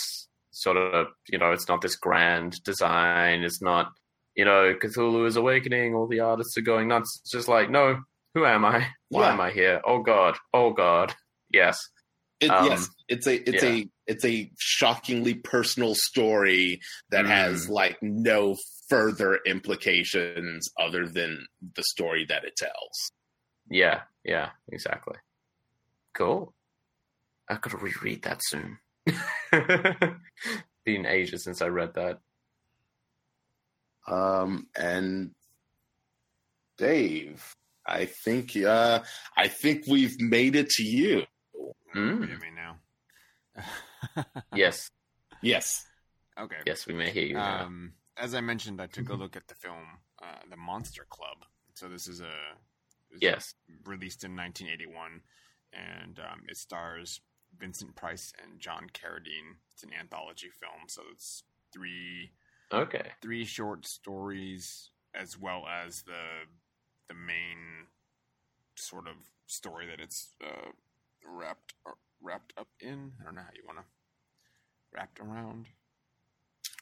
sort of, you know, it's not this grand design, it's not, you know, Cthulhu is awakening, all the artists are going nuts. It's just like, no, who am I? Why yeah. am I here? Oh God, oh God. Yes. It, um, yes, it's a it's yeah. a it's a shockingly personal story that mm. has like no further implications other than the story that it tells. Yeah, yeah, exactly. Cool. I've got to reread that soon. Been ages since I read that. Um, and Dave, I think uh, I think we've made it to you. Mm. Hear me now? Yes. Yes. Okay. Yes, we may hear you. Um, now. As I mentioned, I took a look at the film, uh, The Monster Club. So this is a this yes was released in nineteen eighty-one, and um, it stars Vincent Price and John Carradine. It's an anthology film, so it's three okay three short stories as well as the the main sort of story that it's uh, wrapped wrapped up in. I don't know how you want to wrapped around.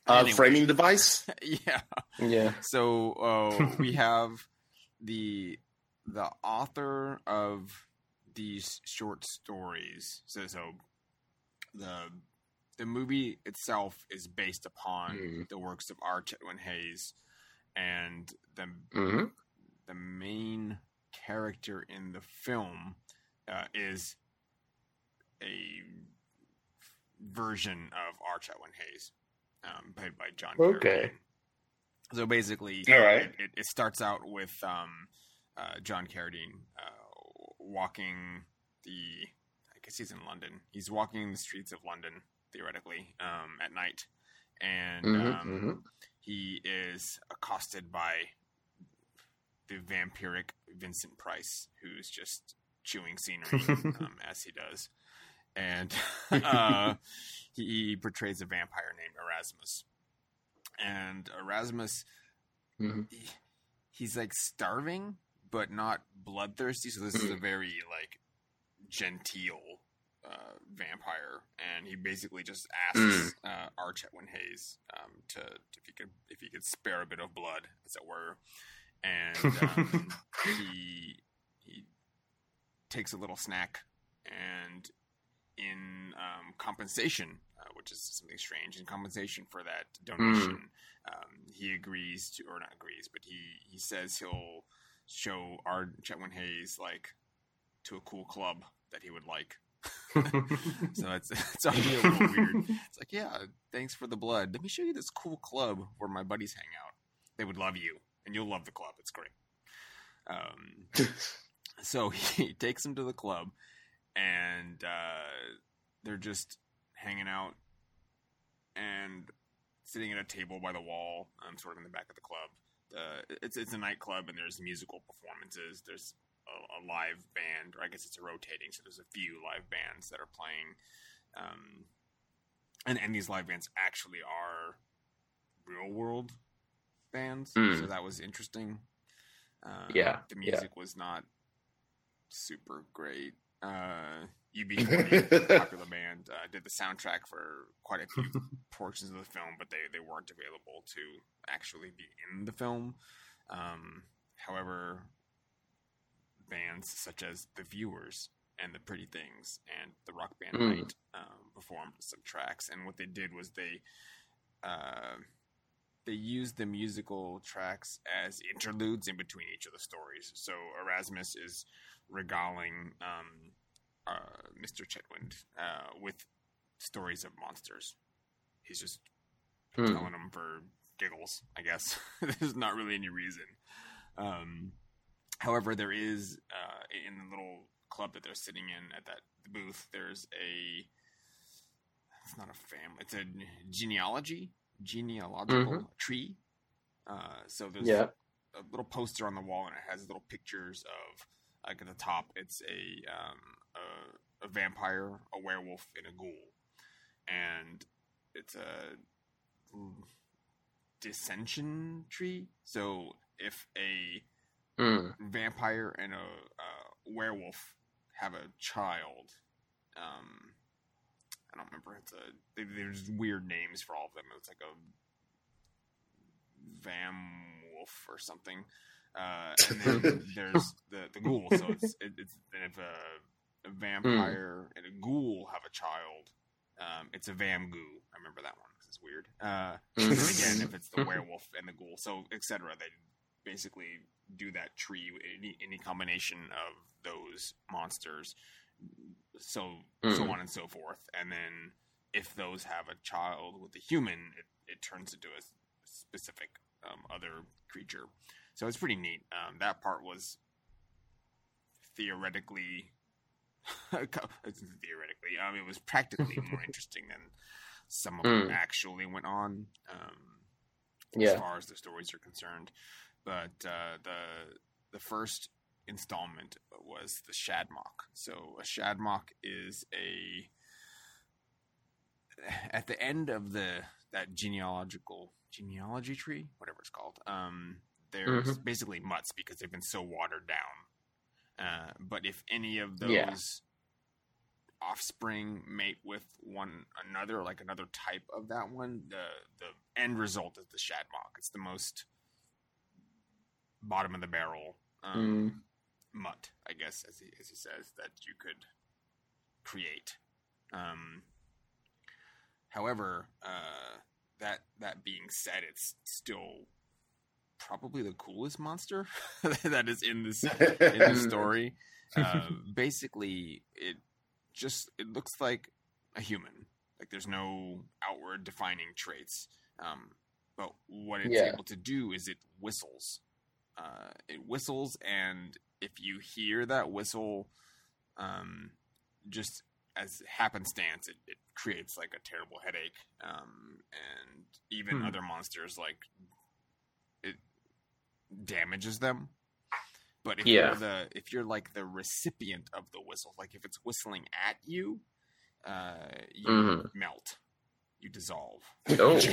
Uh, anyway. Framing device. yeah, yeah. So uh, we have the the author of these short stories. So, so the the movie itself is based upon mm. the works of R. Chetwynd-Hayes, and the mm-hmm. the main character in the film uh, is a version of R. Chetwynd-Hayes, um, played by John. Okay. Carradine. So basically, all right. it, it, it starts out with um, uh, John Carradine. Uh, walking the I guess he's in London. He's walking the streets of London, theoretically, um, at night. And mm-hmm, um, mm-hmm. he is accosted by the vampiric Vincent Price, who's just chewing scenery, um, as he does. And uh, he portrays a vampire named Erasmus. And Erasmus, mm-hmm. he, he's like starving, but not bloodthirsty, so this is a very, like, genteel uh, vampire, and he basically just asks uh, R. Chetwynd-Hayes um, to, to if he could if he could spare a bit of blood, as it were, and um, he he takes a little snack, and in um, compensation, uh, which is something strange, in compensation for that donation, um, he agrees to, or not agrees, but he he says he'll show R. Chetwynd-Hayes like to a cool club that he would like. So it's it's already a little weird. It's like, yeah, thanks for the blood. Let me show you this cool club where my buddies hang out. They would love you, and you'll love the club. It's great. Um, so he takes him to the club, and uh, they're just hanging out and sitting at a table by the wall, um, sort of in the back of the club. Uh, it's it's a nightclub, and there's musical performances. There's a, a live band, or I guess it's a rotating, so there's a few live bands that are playing. Um, and, and these live bands actually are real-world bands, mm. so that was interesting. Uh, yeah. The music yeah. was not super great. Uh, U B forty, popular band, uh, did the soundtrack for quite a few portions of the film, but they, they weren't available to actually be in the film. Um, however, bands such as The Viewers and The Pretty Things and the rock band mm. Night um, performed some tracks, and what they did was they uh, they used the musical tracks as interludes in between each of the stories. So Erasmus is regaling um, uh, Mister Chetwynd uh, with stories of monsters. He's just mm. telling them for giggles, I guess. There's not really any reason. Um, however, there is uh, in the little club that they're sitting in at that booth, there's a it's not a family, it's a genealogy, genealogical mm-hmm. tree. Uh, so there's yeah. a, a little poster on the wall, and it has little pictures of. Like at the top, it's a, um, a a vampire, a werewolf, and a ghoul, and it's a dissension tree. So if a mm. vampire and a uh, werewolf have a child, um, I don't remember. It's a they, there's weird names for all of them. It's like a vamwolf or something. Uh, and then there's the, the ghoul. So it's, it, it's if a, a vampire mm. and a ghoul have a child, um, it's a vamgoo. I remember that one because it's weird. Uh, and again, if it's the werewolf and the ghoul, so et cetera, they basically do that tree, any, any combination of those monsters, so mm. so on and so forth. And then if those have a child with a human, it, it turns into a specific um, other creature. So it's pretty neat. Um, that part was theoretically, theoretically, um, it was practically more interesting than some of mm. them actually went on, um, yeah. as far as the stories are concerned. But uh, the the first installment was the Shadmock. So a Shadmock is a at the end of the that genealogical genealogy tree, whatever it's called. Um, They're mm-hmm. basically mutts because they've been so watered down. Uh, but if any of those yeah. offspring mate with one another, like another type of that one, the the end result is the Shadmock. It's the most bottom of the barrel um, mm. mutt, I guess, as he as he says, that you could create. Um, however, uh, that that being said, it's still probably the coolest monster that is in this in this story. Uh, basically, it just it looks like a human. Like there's no outward defining traits. Um, but what it's yeah. able to do is it whistles. Uh, it whistles, and if you hear that whistle, um, just as happenstance, it, it creates like a terrible headache. Um, and even hmm. other monsters like. Damages them, but if yeah. you're the if you're like the recipient of the whistle, like if it's whistling at you, uh, you mm. melt, you dissolve. Oh, it's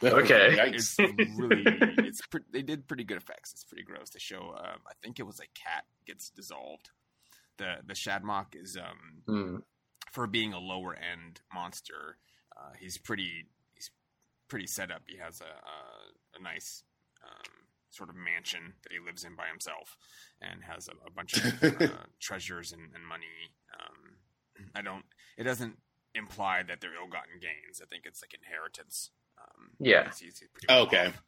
okay. It's really it's pre- they did pretty good effects. It's pretty gross to show. Um, I think it was a cat gets dissolved. The the Shadmock is um mm. for being a lower end monster, uh, he's pretty he's pretty set up. He has a a, a nice um, sort of mansion that he lives in by himself, and has a, a bunch of uh, treasures and, and money. Um, I don't. It doesn't imply that they're ill-gotten gains. I think it's like inheritance. Um, yeah. He's, he's well okay. Off.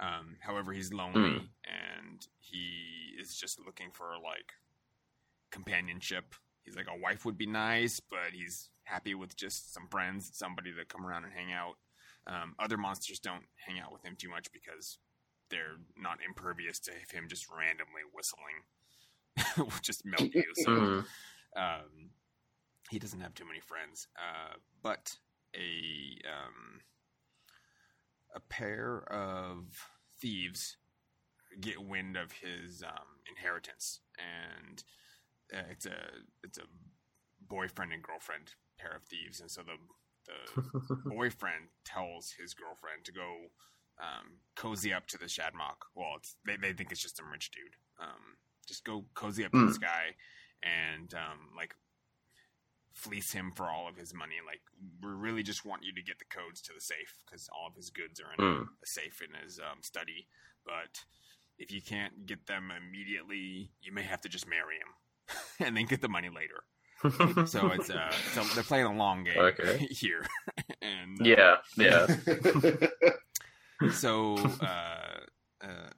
Um, however, he's lonely mm. and he is just looking for like companionship. He's like, a wife would be nice, but he's happy with just some friends, somebody to come around and hang out. Um, other monsters don't hang out with him too much because they're not impervious to him just randomly whistling, just melt you. So, mm. um, he doesn't have too many friends, uh, but a, um, a pair of thieves get wind of his um, inheritance, and uh, it's a it's a boyfriend and girlfriend pair of thieves. And so the the boyfriend tells his girlfriend to go um, cozy up to the Shadmock. Well, it's, they they think it's just some rich dude. Um, just go cozy up mm. to this guy and um, like fleece him for all of his money. Like, we really just want you to get the codes to the safe, because all of his goods are in mm. a safe in his um, study. But if you can't get them immediately, you may have to just marry him and then get the money later. So it's uh, so they're playing a long game okay. here. And uh, yeah, yeah. So uh, uh,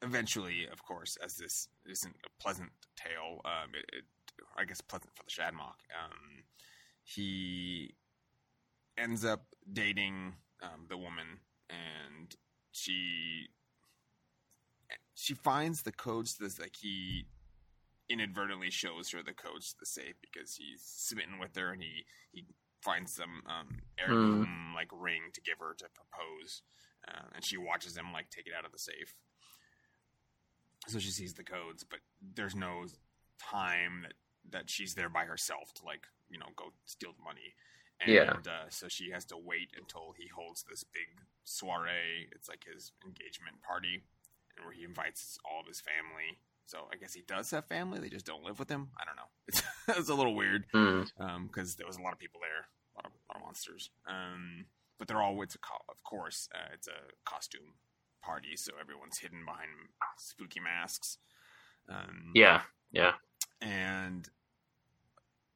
eventually, of course, as this isn't a pleasant tale, um, it, it I guess pleasant for the Shadmock. Um, he ends up dating um, the woman, and she she finds the codes to this. Like, he inadvertently shows her the codes to the safe because he's smitten with her, and he he finds some um, heirloom mm. like ring to give her to propose, uh, and she watches him like take it out of the safe. So she sees the codes, but there's no time that, that she's there by herself to like, you know, go steal the money. And yeah. uh, so she has to wait until he holds this big soiree. It's like his engagement party, and where he invites all of his family. So I guess he does have family. They just don't live with him. I don't know. It's, it's a little weird because mm. um, there was a lot of people there, a lot of, a lot of monsters. Um, but they're all, it's a co- of course, uh, it's a costume party. So everyone's hidden behind spooky masks. Um, yeah. Yeah. And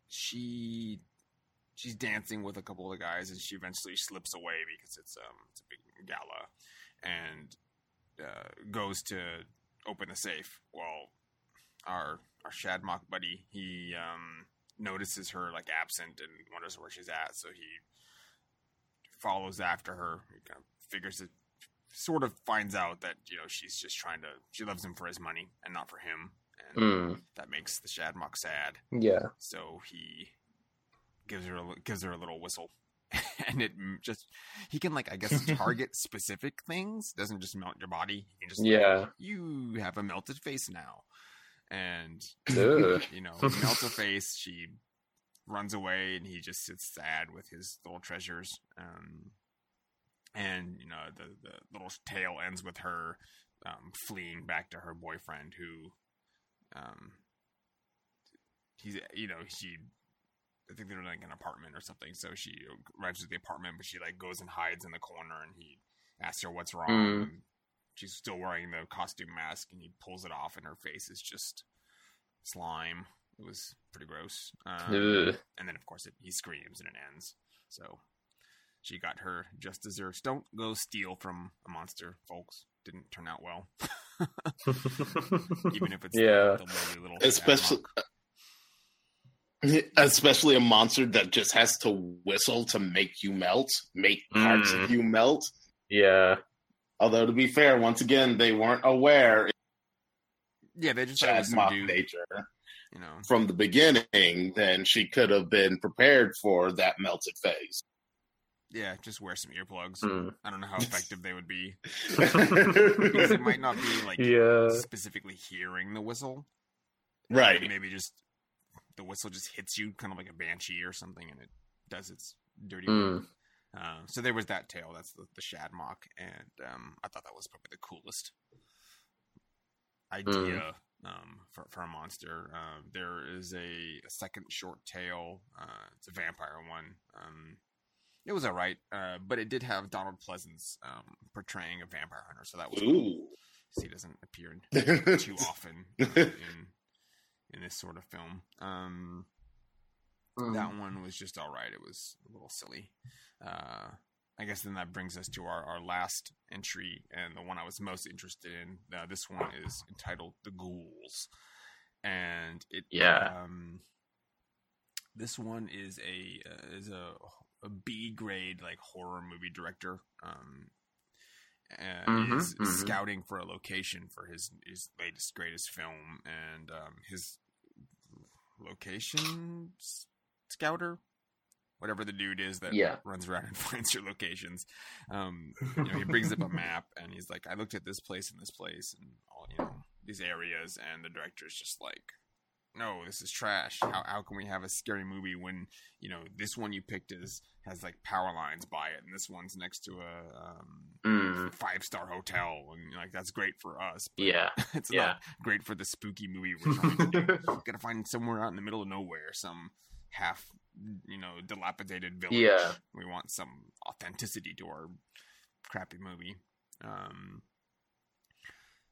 she she's dancing with a couple of guys, and she eventually slips away because it's um it's a big gala, and uh, goes to open the safe. Well, our our Shadmock buddy, he um, notices her like absent and wonders where she's at, so he follows after her. He kind of figures it, sort of finds out that, you know, she's just trying to she loves him for his money and not for him. And mm. that makes the Shadmock sad. Yeah. So he gives her a, gives her a little whistle, and it just he can like I guess target specific things. Doesn't just melt your body. He can just yeah. Like, you have a melted face now, and Ugh. you know melts her face. She runs away, and he just sits sad with his little treasures. Um, and you know the the little tale ends with her um, fleeing back to her boyfriend who. Um, he's, you know, she, I think they're in like an apartment or something. So she arrives at the apartment, but she like goes and hides in the corner, and he asks her what's wrong. Mm. And she's still wearing the costume mask, and he pulls it off, and her face is just slime. It was pretty gross. Um, and then of course it, he screams and it ends. So she got her just desserts. Don't go steal from a monster, folks. Didn't turn out well. Even if it's yeah. the, the little especially especially a monster that just has to whistle to make you melt, make mm. parts of you melt. Yeah. Although, to be fair, once again, they weren't aware. Yeah, they just had mock nature, you know, from the beginning. Then she could have been prepared for that melted face. Yeah, just wear some earplugs. Mm. I don't know how effective they would be. Because it might not be, like, yeah. specifically hearing the whistle. Right. Like maybe just the whistle just hits you kind of like a banshee or something, and it does its dirty work. Mm. Uh, so there was that tale. That's the, the Shadmock. And um, I thought that was probably the coolest. idea mm. um, for, for a monster. Uh, there is a, a second short tale. Uh, it's a vampire one. Um, it was all right, uh, but it did have Donald Pleasance um, portraying a vampire hunter, so that was Ooh. cool. So he doesn't appear too often uh, in in this sort of film. Um, um, that one was just all right. It was a little silly. Uh, I guess then that brings us to our, our last entry, and the one I was most interested in. Uh, this one is entitled The Ghouls. And it yeah. um, this one is a uh, is a, a B grade like horror movie director. Um Uh, mm-hmm, is mm-hmm. scouting for a location for his his latest greatest film, and um, his location scouter, whatever the dude is that yeah. runs around and finds your locations. Um, you know, he brings up a map and he's like, "I looked at this place and this place and all you know these areas," and the director's just like, "No, this is trash. How how can we have a scary movie when you know this one you picked is has like power lines by it, and this one's next to a um, mm. five star hotel, and like that's great for us, but yeah, it's yeah. not great for the spooky movie we're trying to do. Got to find somewhere out in the middle of nowhere, some half you know dilapidated village. Yeah. We want some authenticity to our crappy movie." Um,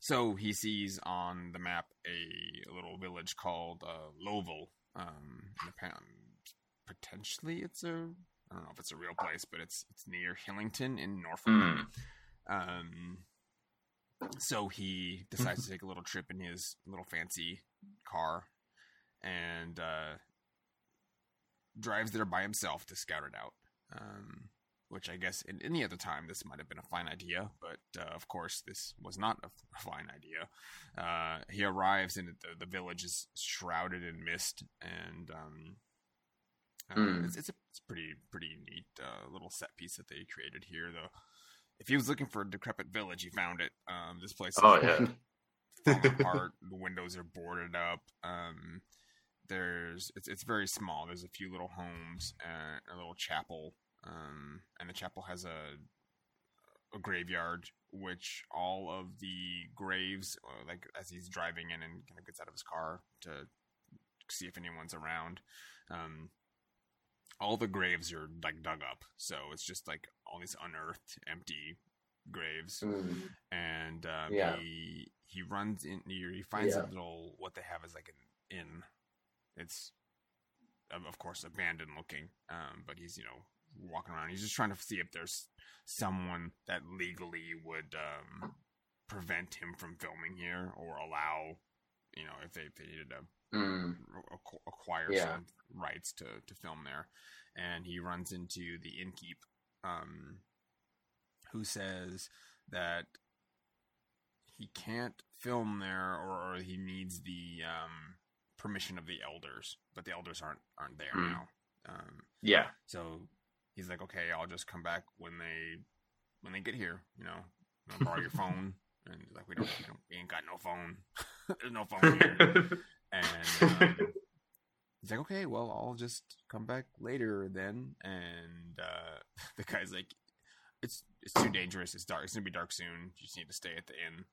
So he sees on the map a, a little village called uh, Lovell. Um, potentially it's a, I don't know if it's a real place, but it's it's near Hillington in Norfolk. Mm. Um, so he decides to take a little trip in his little fancy car and uh, drives there by himself to scout it out. Um Which I guess in any other time this might have been a fine idea, but uh, of course this was not a, a fine idea. Uh, he arrives and the, the village is shrouded in mist, and um, mm. uh, it's, it's a it's pretty pretty neat uh, little set piece that they created here. Though, if he was looking for a decrepit village, he found it. Um, this place oh, is yeah. falling apart. The windows are boarded up. Um, there's it's it's very small. There's a few little homes and a little chapel. Um, and the chapel has a a graveyard, which all of the graves, like as he's driving in and kind of gets out of his car to see if anyone's around, um, all the graves are like dug up. So it's just like all these unearthed, empty graves. Mm. And um, yeah. he he runs in, he finds yeah. a little, what they have is like an inn. It's, of course, abandoned looking, um, but he's, you know, walking around, he's just trying to see if there's someone that legally would um, prevent him from filming here, or allow, you know, if they, if they needed to mm. acquire yeah. some rights to, to film there. And he runs into the innkeep, um, who says that he can't film there, or, or he needs the um, permission of the elders, but the elders aren't aren't there mm. now. Um, yeah, so. He's like, okay, I'll just come back when they, when they get here. You know, I'll borrow your phone. And he's like, we don't, we don't, we ain't got no phone. There's no phone here. And um, he's like, okay, well, I'll just come back later then. And uh, the guy's like, it's it's too dangerous. It's dark. It's gonna be dark soon. You just need to stay at the inn.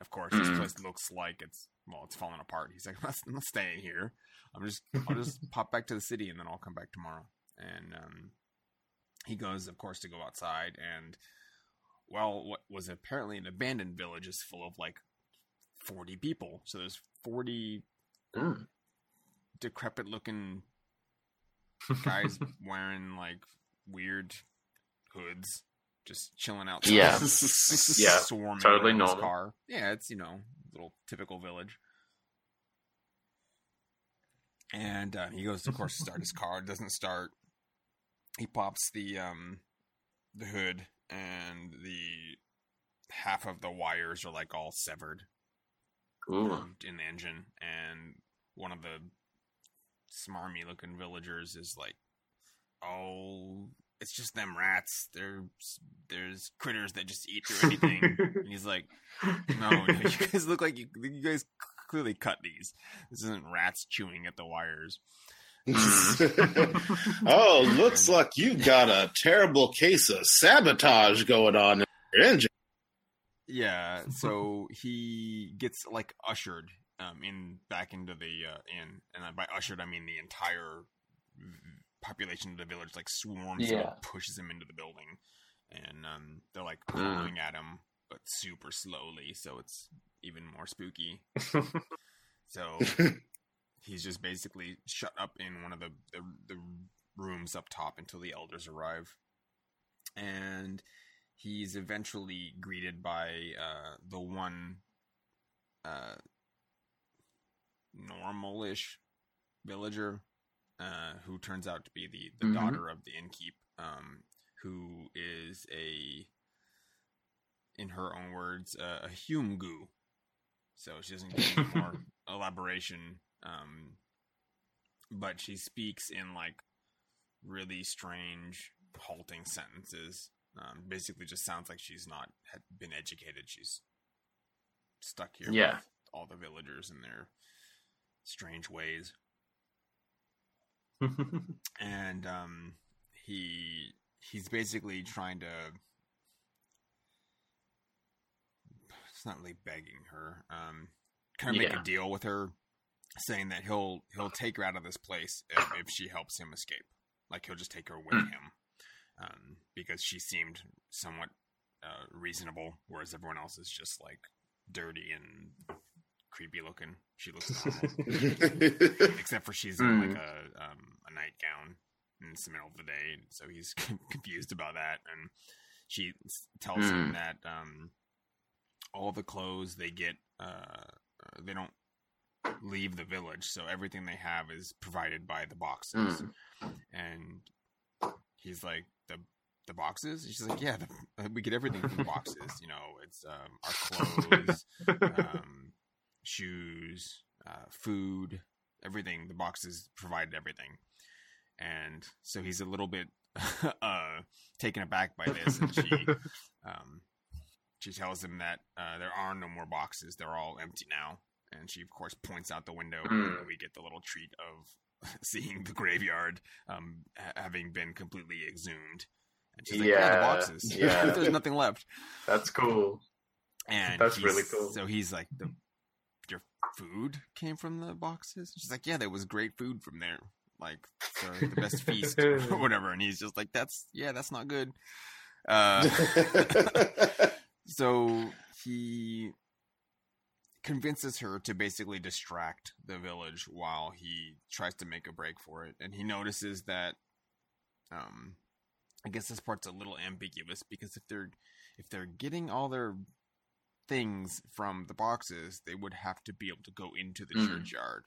Of course, this place looks like it's well, it's falling apart. He's like, I'm not staying here. I'm just, I'll just pop back to the city and then I'll come back tomorrow. And um. He goes, of course, to go outside, and, well, what was apparently an abandoned village is full of, like, forty people. So there's forty mm. decrepit-looking guys wearing, like, weird hoods, just chilling out. Yeah, yeah. Totally normal. Car. Yeah, it's, you know, a little typical village. And uh, he goes to, of course, start his car. It doesn't start. He pops the um, the hood, and the half of the wires are like all severed um, in the engine. And one of the smarmy-looking villagers is like, "Oh, it's just them rats. There's there's critters that just eat through anything." And he's like, "No, no, you guys look like you, you guys clearly cut these. This isn't rats chewing at the wires." Oh, looks like you've got a terrible case of sabotage going on in your engine. Yeah, so he gets like ushered um, in back into the uh, inn, and by ushered I mean the entire population of the village like swarms yeah. and pushes him into the building, and um, they're like pulling mm. at him, but super slowly, so it's even more spooky. So he's just basically shut up in one of the, the the rooms up top until the elders arrive, and he's eventually greeted by uh, the one uh, normal-ish villager uh, who turns out to be the, the mm-hmm. daughter of the innkeep, um, who is a, in her own words, uh, a humgu. So she doesn't get any more elaboration, um, but she speaks in like really strange, halting sentences. Um, basically just sounds like she's not had been educated. She's stuck here yeah. with all the villagers and their strange ways. And um, he he's basically trying to... It's not really begging her. Um, kind of yeah. make a deal with her, saying that he'll he'll take her out of this place if, if she helps him escape. Like, he'll just take her with mm. him. Um, because she seemed somewhat uh, reasonable, whereas everyone else is just like dirty and creepy looking. She looks normal, except for she's in mm. like a um, a nightgown, and it's the middle of the day, so he's confused about that. And she tells mm. him that um, all the clothes they get, uh, they don't leave the village, so everything they have is provided by the boxes, mm. and he's like, the the boxes? She's like, yeah, the, we get everything from boxes. You know, it's um, our clothes, um, shoes, uh, food, everything. The boxes provide everything. And so he's a little bit uh, taken aback by this. And she um, she tells him that uh, there are no more boxes. They're all empty now. And she, of course, points out the window. Mm. And we get the little treat of seeing the graveyard um, having been completely exhumed. And she's like, yeah, yeah the boxes. Yeah. There's nothing left. That's cool. And That's really cool. So he's like, the, your food came from the boxes? She's like, yeah, there was great food from there. Like, the, the best feast or whatever. And he's just like, that's, yeah, that's not good. Uh, so he convinces her to basically distract the village while he tries to make a break for it. And he notices that, um, I guess this part's a little ambiguous, because if they're, if they're getting all their things from the boxes, they would have to be able to go into the mm. churchyard.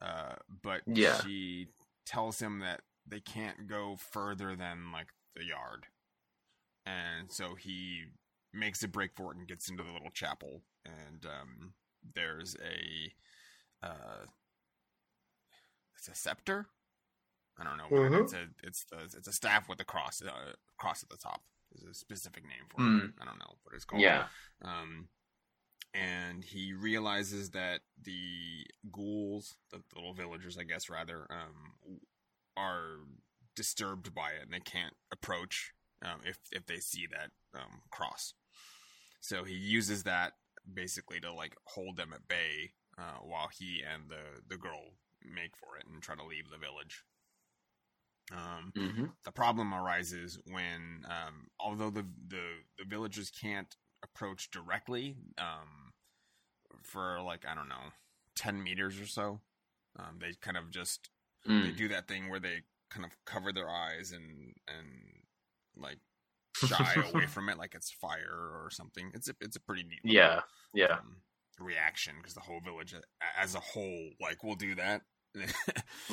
Uh, but yeah. she tells him that they can't go further than like the yard. And so he makes a break for it and gets into the little chapel. And um, there's a uh, it's a scepter. I don't know. What mm-hmm. it, it's a it's the, it's a staff with a cross uh, cross at the top. There's a specific name for mm. it. I don't know what it's called. Yeah. Um, and he realizes that the ghouls, the little villagers, I guess, rather, um, are disturbed by it, and they can't approach um, if if they see that um, cross. So he uses that basically to like hold them at bay uh, while he and the, the girl make for it and try to leave the village. Um, mm-hmm. The problem arises when, um, although the, the, the villagers can't approach directly um, for like, I don't know, ten meters or so, um, they kind of just, mm. they do that thing where they kind of cover their eyes and, and like, shy away from it, like it's fire or something. It's a, it's a pretty neat little, yeah, yeah. Um, reaction, because the whole village as a whole, like, will do that.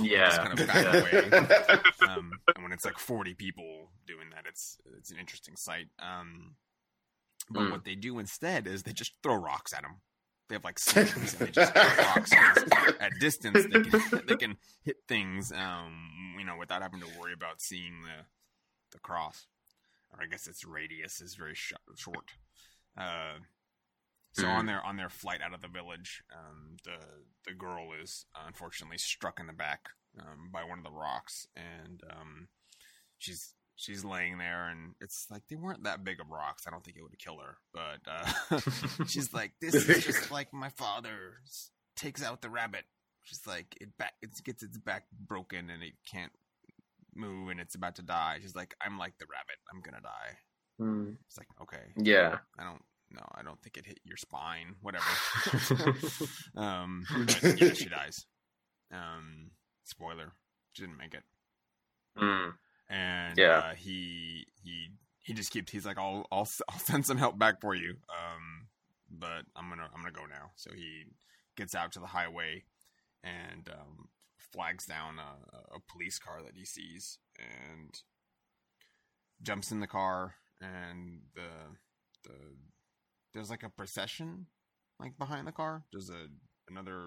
Yeah, just kind of back away. Um, and when it's like forty people doing that, it's it's an interesting sight. Um, but mm. what they do instead is they just throw rocks at them. They have like sticks, and they just throw rocks at distance. They can they can hit things, um, you know, without having to worry about seeing the the cross. Or I guess its radius is very sh- short. Uh, so mm. on their on their flight out of the village, um, the the girl is unfortunately struck in the back um, by one of the rocks, and um, she's she's laying there, and it's like, they weren't that big of rocks. I don't think it would have killed her, but uh, she's like, this is just like my father takes out the rabbit. She's like, it back, it gets its back broken, and it can't move, and it's about to die. She's like, I'm like the rabbit. I'm gonna die. Mm. It's like, okay, yeah, I don't. No, I don't think it hit your spine. Whatever. um, but yeah, she dies. Um, spoiler: she didn't make it. Mm. And yeah, uh, he he he just keeps. He's like, I'll I'll I'll send some help back for you. Um, but I'm gonna I'm gonna go now. So he gets out to the highway and um, flags down a, a police car that he sees and jumps in the car, and the the. There's like a procession, like behind the car. There's a another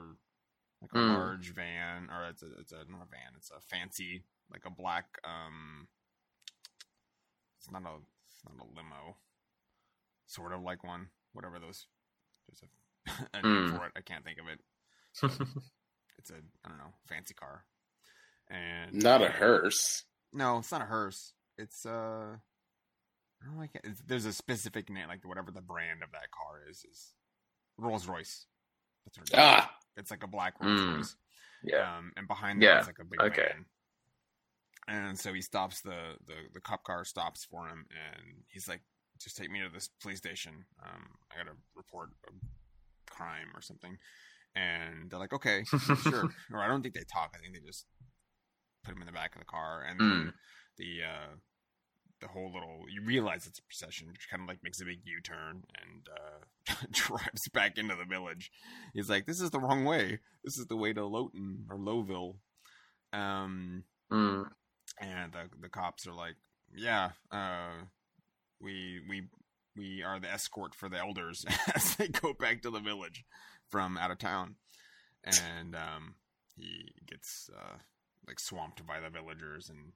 like a mm. large van, or it's a it's a not a van. It's a fancy, like a black. Um, it's not a it's not a limo, sort of like one. Whatever those. There's a, a mm. name for it. I can't think of it. So it's a I don't know fancy car, and not a hearse. No, it's not a hearse. It's uh. Oh, I can't. There's a specific name, like whatever the brand of that car is, is Rolls Royce. That's what it is. Ah! It's like a black Rolls mm. Royce. Yeah. Um, and behind that yeah. is like a big okay. van. And so he stops, the, the, the cop car stops for him, and he's like, just take me to this police station. Um, I got to report a crime or something. And they're like, okay, sure. Or I don't think they talk. I think they just put him in the back of the car. And mm. the... Uh, the whole little, you realize it's a procession, which kind of like makes a big U-turn and uh, drives back into the village. He's like, this is the wrong way. This is the way to Lowton or Lovell. Um, mm. And the, the cops are like, yeah, uh, we we we are the escort for the elders as they go back to the village from out of town. And um, he gets uh, like swamped by the villagers, and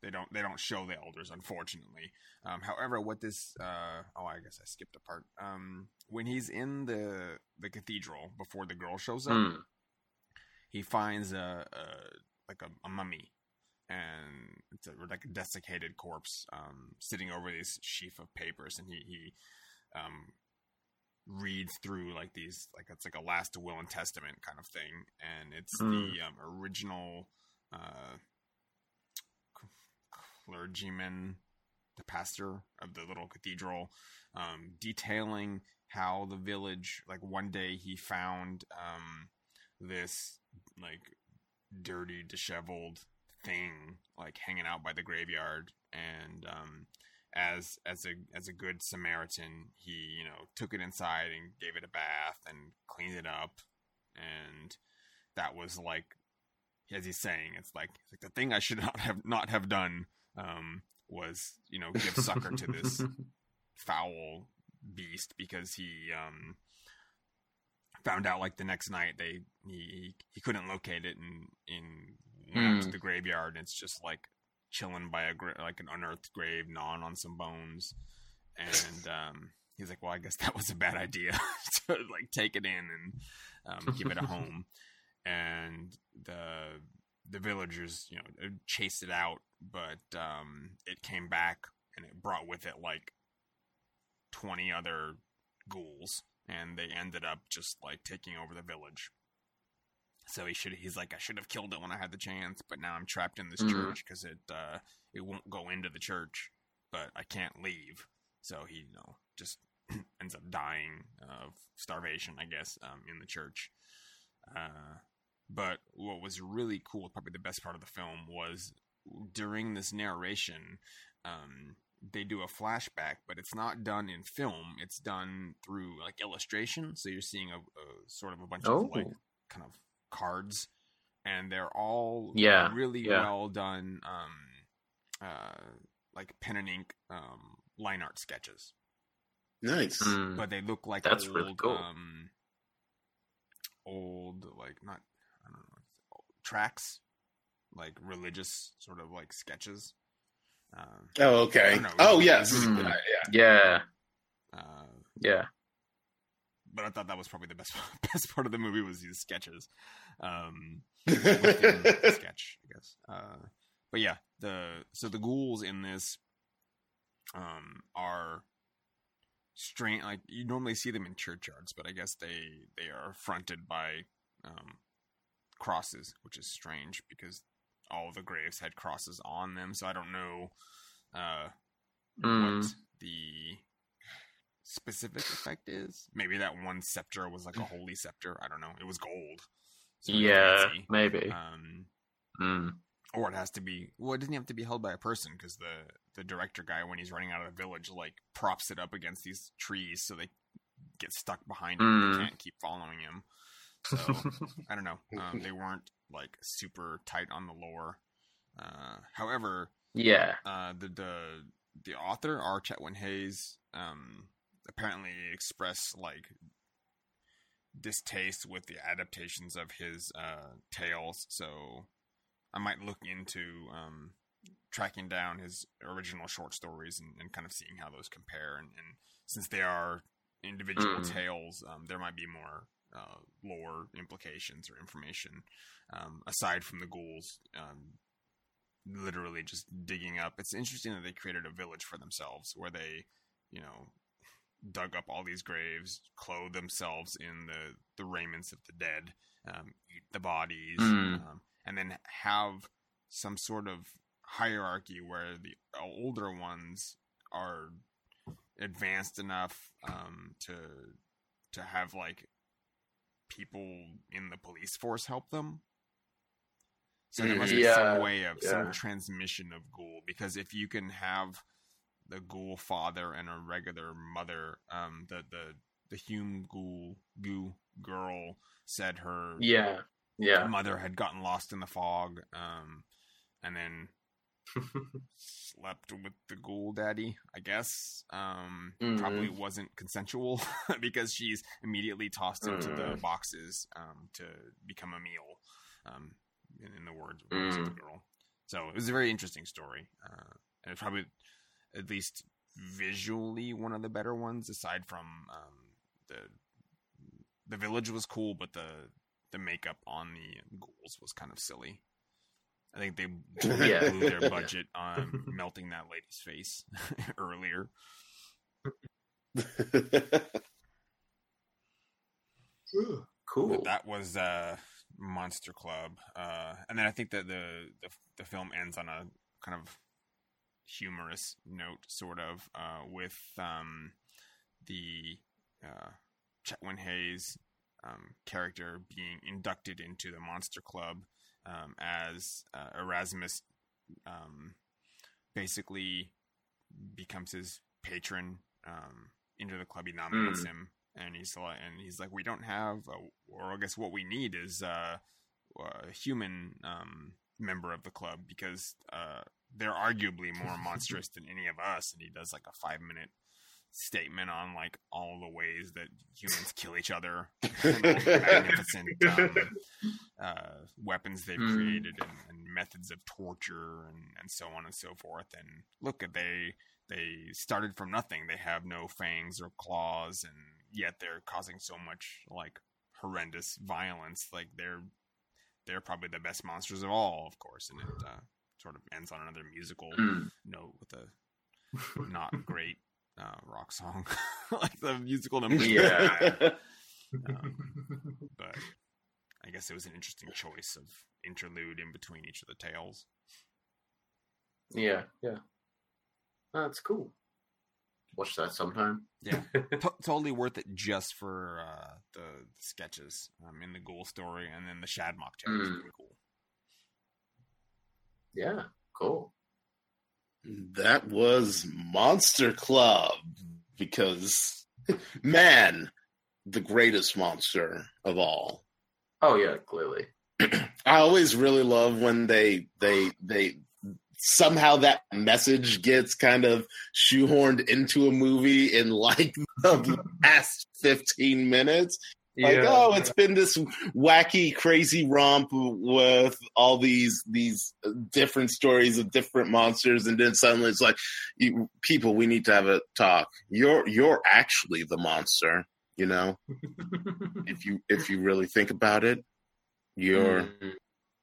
They don't. They don't show the elders, unfortunately. Um, however, what this? Uh, oh, I guess I skipped a part. Um, when he's in the the cathedral before the girl shows up, mm. he finds a, a like a, a mummy, and it's a, like a desiccated corpse um, sitting over this sheaf of papers, and he he um, reads through like these like it's like a last will and testament kind of thing, and it's mm. the um, original. Uh, clergyman, the pastor of the little cathedral, um, detailing how the village, like one day he found um, this like dirty, disheveled thing like hanging out by the graveyard, and um, as as a as a good Samaritan, he you know took it inside and gave it a bath and cleaned it up, and that was like, as he's saying, it's like, it's like the thing I should not have not have done. Um, was, you know, give succor to this foul beast, because he um, found out like the next night they he he couldn't locate it, and in went mm. out to the graveyard, and it's just like chilling by a gra- like an unearthed grave, gnawing on some bones, and um, he's like, well, I guess that was a bad idea to like take it in and um, give it a home, and the the villagers, you know, chased it out. But um, it came back, and it brought with it like twenty other ghouls, and they ended up just like taking over the village. So he should he's like, I should have killed it when I had the chance, but now I'm trapped in this mm-hmm. church, because it uh, it won't go into the church, but I can't leave. So he, you know, just ends up dying of starvation, I guess, um, in the church. Uh, but what was really cool, probably the best part of the film, was during this narration, um, they do a flashback, but it's not done in film. It's done through like illustration. So you're seeing a, a sort of a bunch oh. of like kind of cards, and they're all yeah. really yeah. well done, um, uh, like pen and ink um, line art sketches. Nice, mm. but they look like that's old, really cool. Um, old like not I don't know old, tracks. Like religious sort of like sketches. Um, oh, okay. Know, oh, yes. Mm. Uh, yeah. Yeah. Uh, yeah. But I thought that was probably the best best part of the movie was these sketches. Um, sketch, I guess. Uh, But yeah, the so the ghouls in this um, are strange. Like, you normally see them in churchyards, but I guess they they are fronted by um, crosses, which is strange because all the graves had crosses on them. So I don't know uh, mm. what the specific effect is. Maybe that one scepter was like a holy scepter. I don't know. It was gold. So yeah, maybe. Um, mm. Or it has to be, well, it doesn't have to be held by a person, because the, the director guy, when he's running out of the village, like props it up against these trees so they get stuck behind him. Mm. And they can't keep following him. So, I don't know. Um, they weren't like super tight on the lore. Uh, however, yeah, uh, the, the the author, R. Chetwynd-Hayes, um, apparently expressed like distaste with the adaptations of his uh, tales. So, I might look into um, tracking down his original short stories and, and kind of seeing how those compare. And, and since they are individual mm. tales, um, there might be more uh, lore implications or information um, aside from the ghouls. Um, literally just digging up. It's interesting that they created a village for themselves where they, you know, dug up all these graves, clothed themselves in the, the raiments of the dead, um, eat the bodies. Mm. Um, And then have some sort of hierarchy where the older ones are advanced enough um, to to have like people in the police force help them. So there must be yeah. some way of yeah. some transmission of ghoul, because if you can have the ghoul father and a regular mother, um, the the the Hume ghoul goo girl said her yeah. Yeah, her mother had gotten lost in the fog, um, and then slept with the ghoul daddy, I guess. Um, mm. Probably wasn't consensual because she's immediately tossed mm. into the boxes um, to become a meal, um, in, in the words mm. of the girl. So it was a very interesting story. Uh, and it's probably, at least visually, one of the better ones, aside from um, the the village was cool, but the the makeup on the ghouls was kind of silly. I think they yeah. blew their budget on melting that lady's face earlier. Ooh, cool. But that was uh, Monster Club, uh, and then I think that the, the the film ends on a kind of humorous note, sort of, uh, with um, the uh, Chetwynd-Hayes Um, character being inducted into the Monster Club um, as uh, Erasmus um, basically becomes his patron um, into the club. He nominates mm. him, and he's like, and he's like, we don't have, a, or I guess what we need is uh, a human um, member of the club, because uh, they're arguably more monstrous than any of us. And he does like a five minute statement on like all the ways that humans kill each other and all the magnificent um, uh, weapons they've mm. created and, and methods of torture and, and so on and so forth. And look, they they started from nothing. They have no fangs or claws, and yet they're causing so much like horrendous violence. Like they're they're probably the best monsters of all, of course. And it uh, sort of ends on another musical mm. note with a not great Uh, rock song, like the musical number. Yeah. Um, but I guess it was an interesting choice of interlude in between each of the tales. Yeah, yeah. That's cool. Watch that sometime. Yeah, T- totally worth it just for uh, the, the sketches um, in the ghoul story, and then the Shadmock chapter is mm. really cool. Yeah, cool. That was Monster Club, because, man, the greatest monster of all. Oh, yeah, clearly. I always really love when they, they, they, somehow that message gets kind of shoehorned into a movie in, like, the last fifteen minutes. Like, yeah. oh, it's been this wacky, crazy romp with all these these different stories of different monsters, and then suddenly it's like, people, we need to have a talk. You're you're actually the monster, you know. if you if you really think about it, you're mm.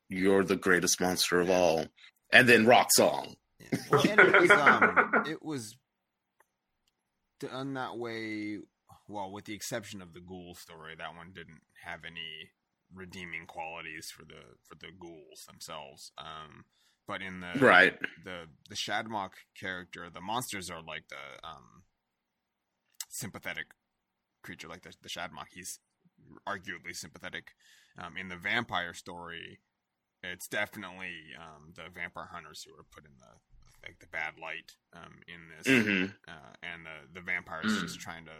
you're the greatest monster of all. and then rock song. Yeah. Well, and it was um, it was done that way. Well, with the exception of the ghoul story, that one didn't have any redeeming qualities for the for the ghouls themselves. Um, but in the right the the Shadmock character, the monsters are like the um, sympathetic creature, like the, the Shadmock. He's arguably sympathetic. Um, in the vampire story, it's definitely um, the vampire hunters who are put in the like the bad light um, in this, mm-hmm. uh, and the the vampire's mm-hmm. just trying to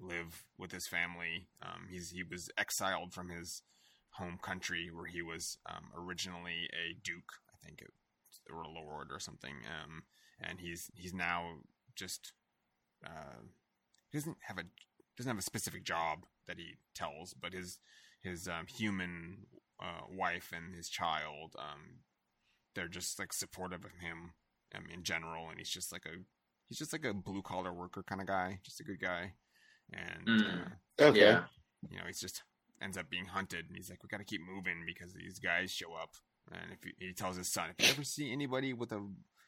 live with his family. Um, he's he was exiled from his home country where he was um, originally a duke, I think, it, or a lord or something. Um, and he's he's now just uh, he doesn't have a doesn't have a specific job that he tells, but his his um, human uh, wife and his child, um, they're just like supportive of him um, in general, and he's just like a he's just like a blue collar worker kind of guy, just a good guy. And mm. uh, okay. yeah, you know, he's just ends up being hunted, and he's like, "We got to keep moving because these guys show up." And if he, he tells his son, "If you ever see anybody with a,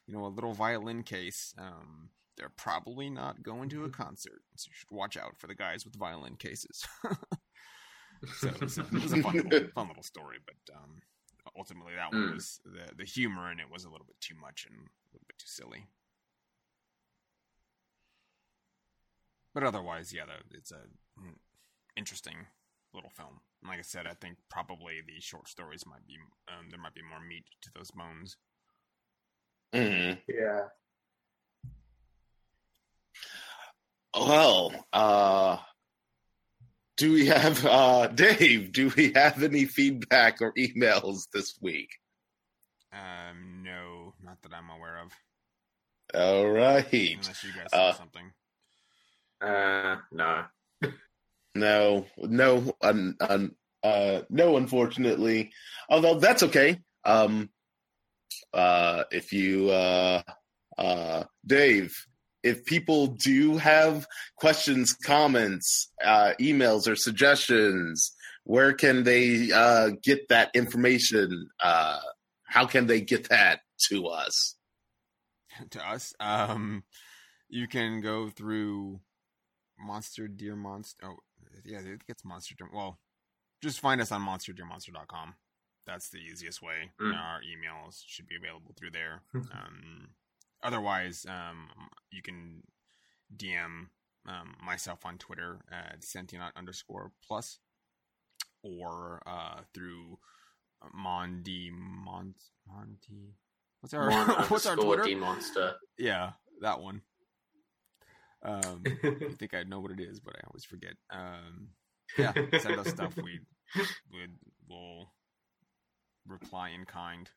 you know, a little violin case, um, they're probably not going to a concert. So you should watch out for the guys with violin cases." so, so it was a fun, little, fun little story, but um, ultimately that mm. one was the the humor in it was a little bit too much and a little bit too silly. But otherwise, yeah, it's a interesting little film. Like I said, I think probably the short stories might be um, there might be more meat to those bones. Mm-hmm. Yeah. Well, uh, do we have uh, Dave? Do we have any feedback or emails this week? Um, no, not that I'm aware of. All right. Unless you guys have uh, something. Uh, no, no, no, un, un, uh, no, unfortunately, although that's okay. Um, uh, if you, uh, uh, Dave, if people do have questions, comments, uh, emails or suggestions, where can they, uh, get that information? Uh, how can they get that to us? To us? Um, you can go through Monster Dear Monster. Oh, yeah, it gets Monster Dear. Well, just find us on monster dear monster dot com. That's the easiest way. Mm. Our emails should be available through there. um, otherwise, um, you can D M um, myself on Twitter at sentient underscore plus, or uh, through Mondi Mon Monty. What's our Mon- what's our Twitter? D Monster. Yeah, that one. um I think I know what it is, but I always forget. Um yeah, send us stuff. We would will reply in kind.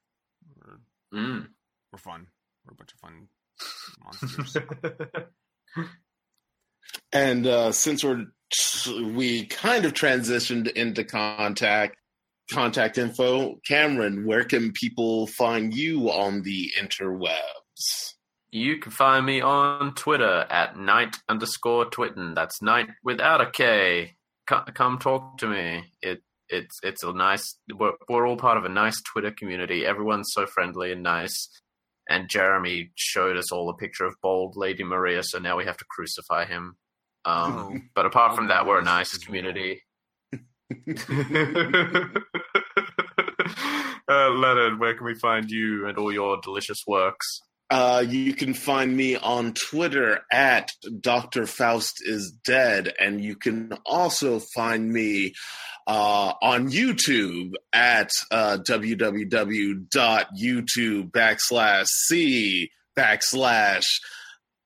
We're, mm. we're fun. We're a bunch of fun monsters. And uh since we're we kind of transitioned into contact contact info, Cameron, where can people find you on the interwebs? You can find me on Twitter at knight underscore twitten. That's knight without a K. Come, come talk to me. It it's it's a nice. We're, we're all part of a nice Twitter community. Everyone's so friendly and nice. And Jeremy showed us all a picture of bald Lady Maria, so now we have to crucify him. Um, but apart from that, we're a nice community. uh, Leonard, where can we find you and all your delicious works? Uh, you can find me on Twitter at Doctor Faust is Dead, and you can also find me uh, on YouTube at uh, www.youtube backslash c backslash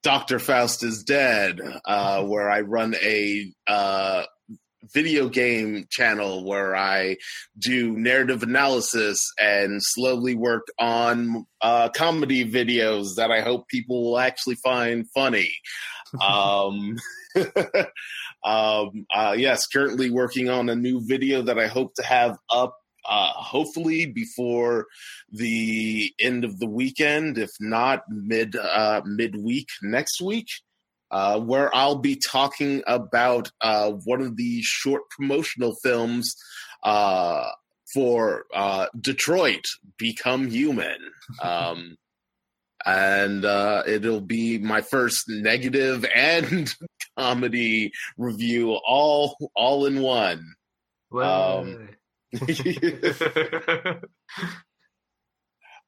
Doctor Faust is Dead, uh, where I run a uh, video game channel where I do narrative analysis and slowly work on uh, comedy videos that I hope people will actually find funny. um, um, uh, yes, currently working on a new video that I hope to have up uh, hopefully before the end of the weekend, if not mid uh, midweek next week. Uh, where I'll be talking about uh, one of the short promotional films uh, for uh, Detroit Become Human. Um, and uh, it'll be my first negative and comedy review all all in one. Wow. Um,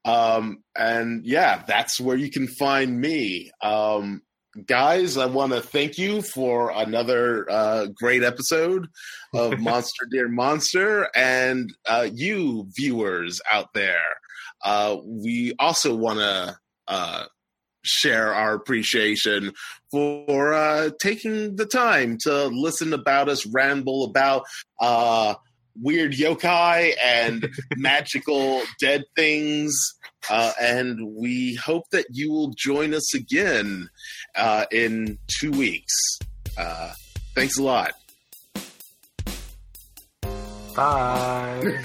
um, and yeah, that's where you can find me. Um, guys, I want to thank you for another uh, great episode of Monster Dear Monster, and uh, you viewers out there. Uh, we also want to uh, share our appreciation for uh, taking the time to listen about us ramble about uh, weird yokai and magical dead things. Uh, and we hope that you will join us again uh, in two weeks. Uh, thanks a lot. Bye.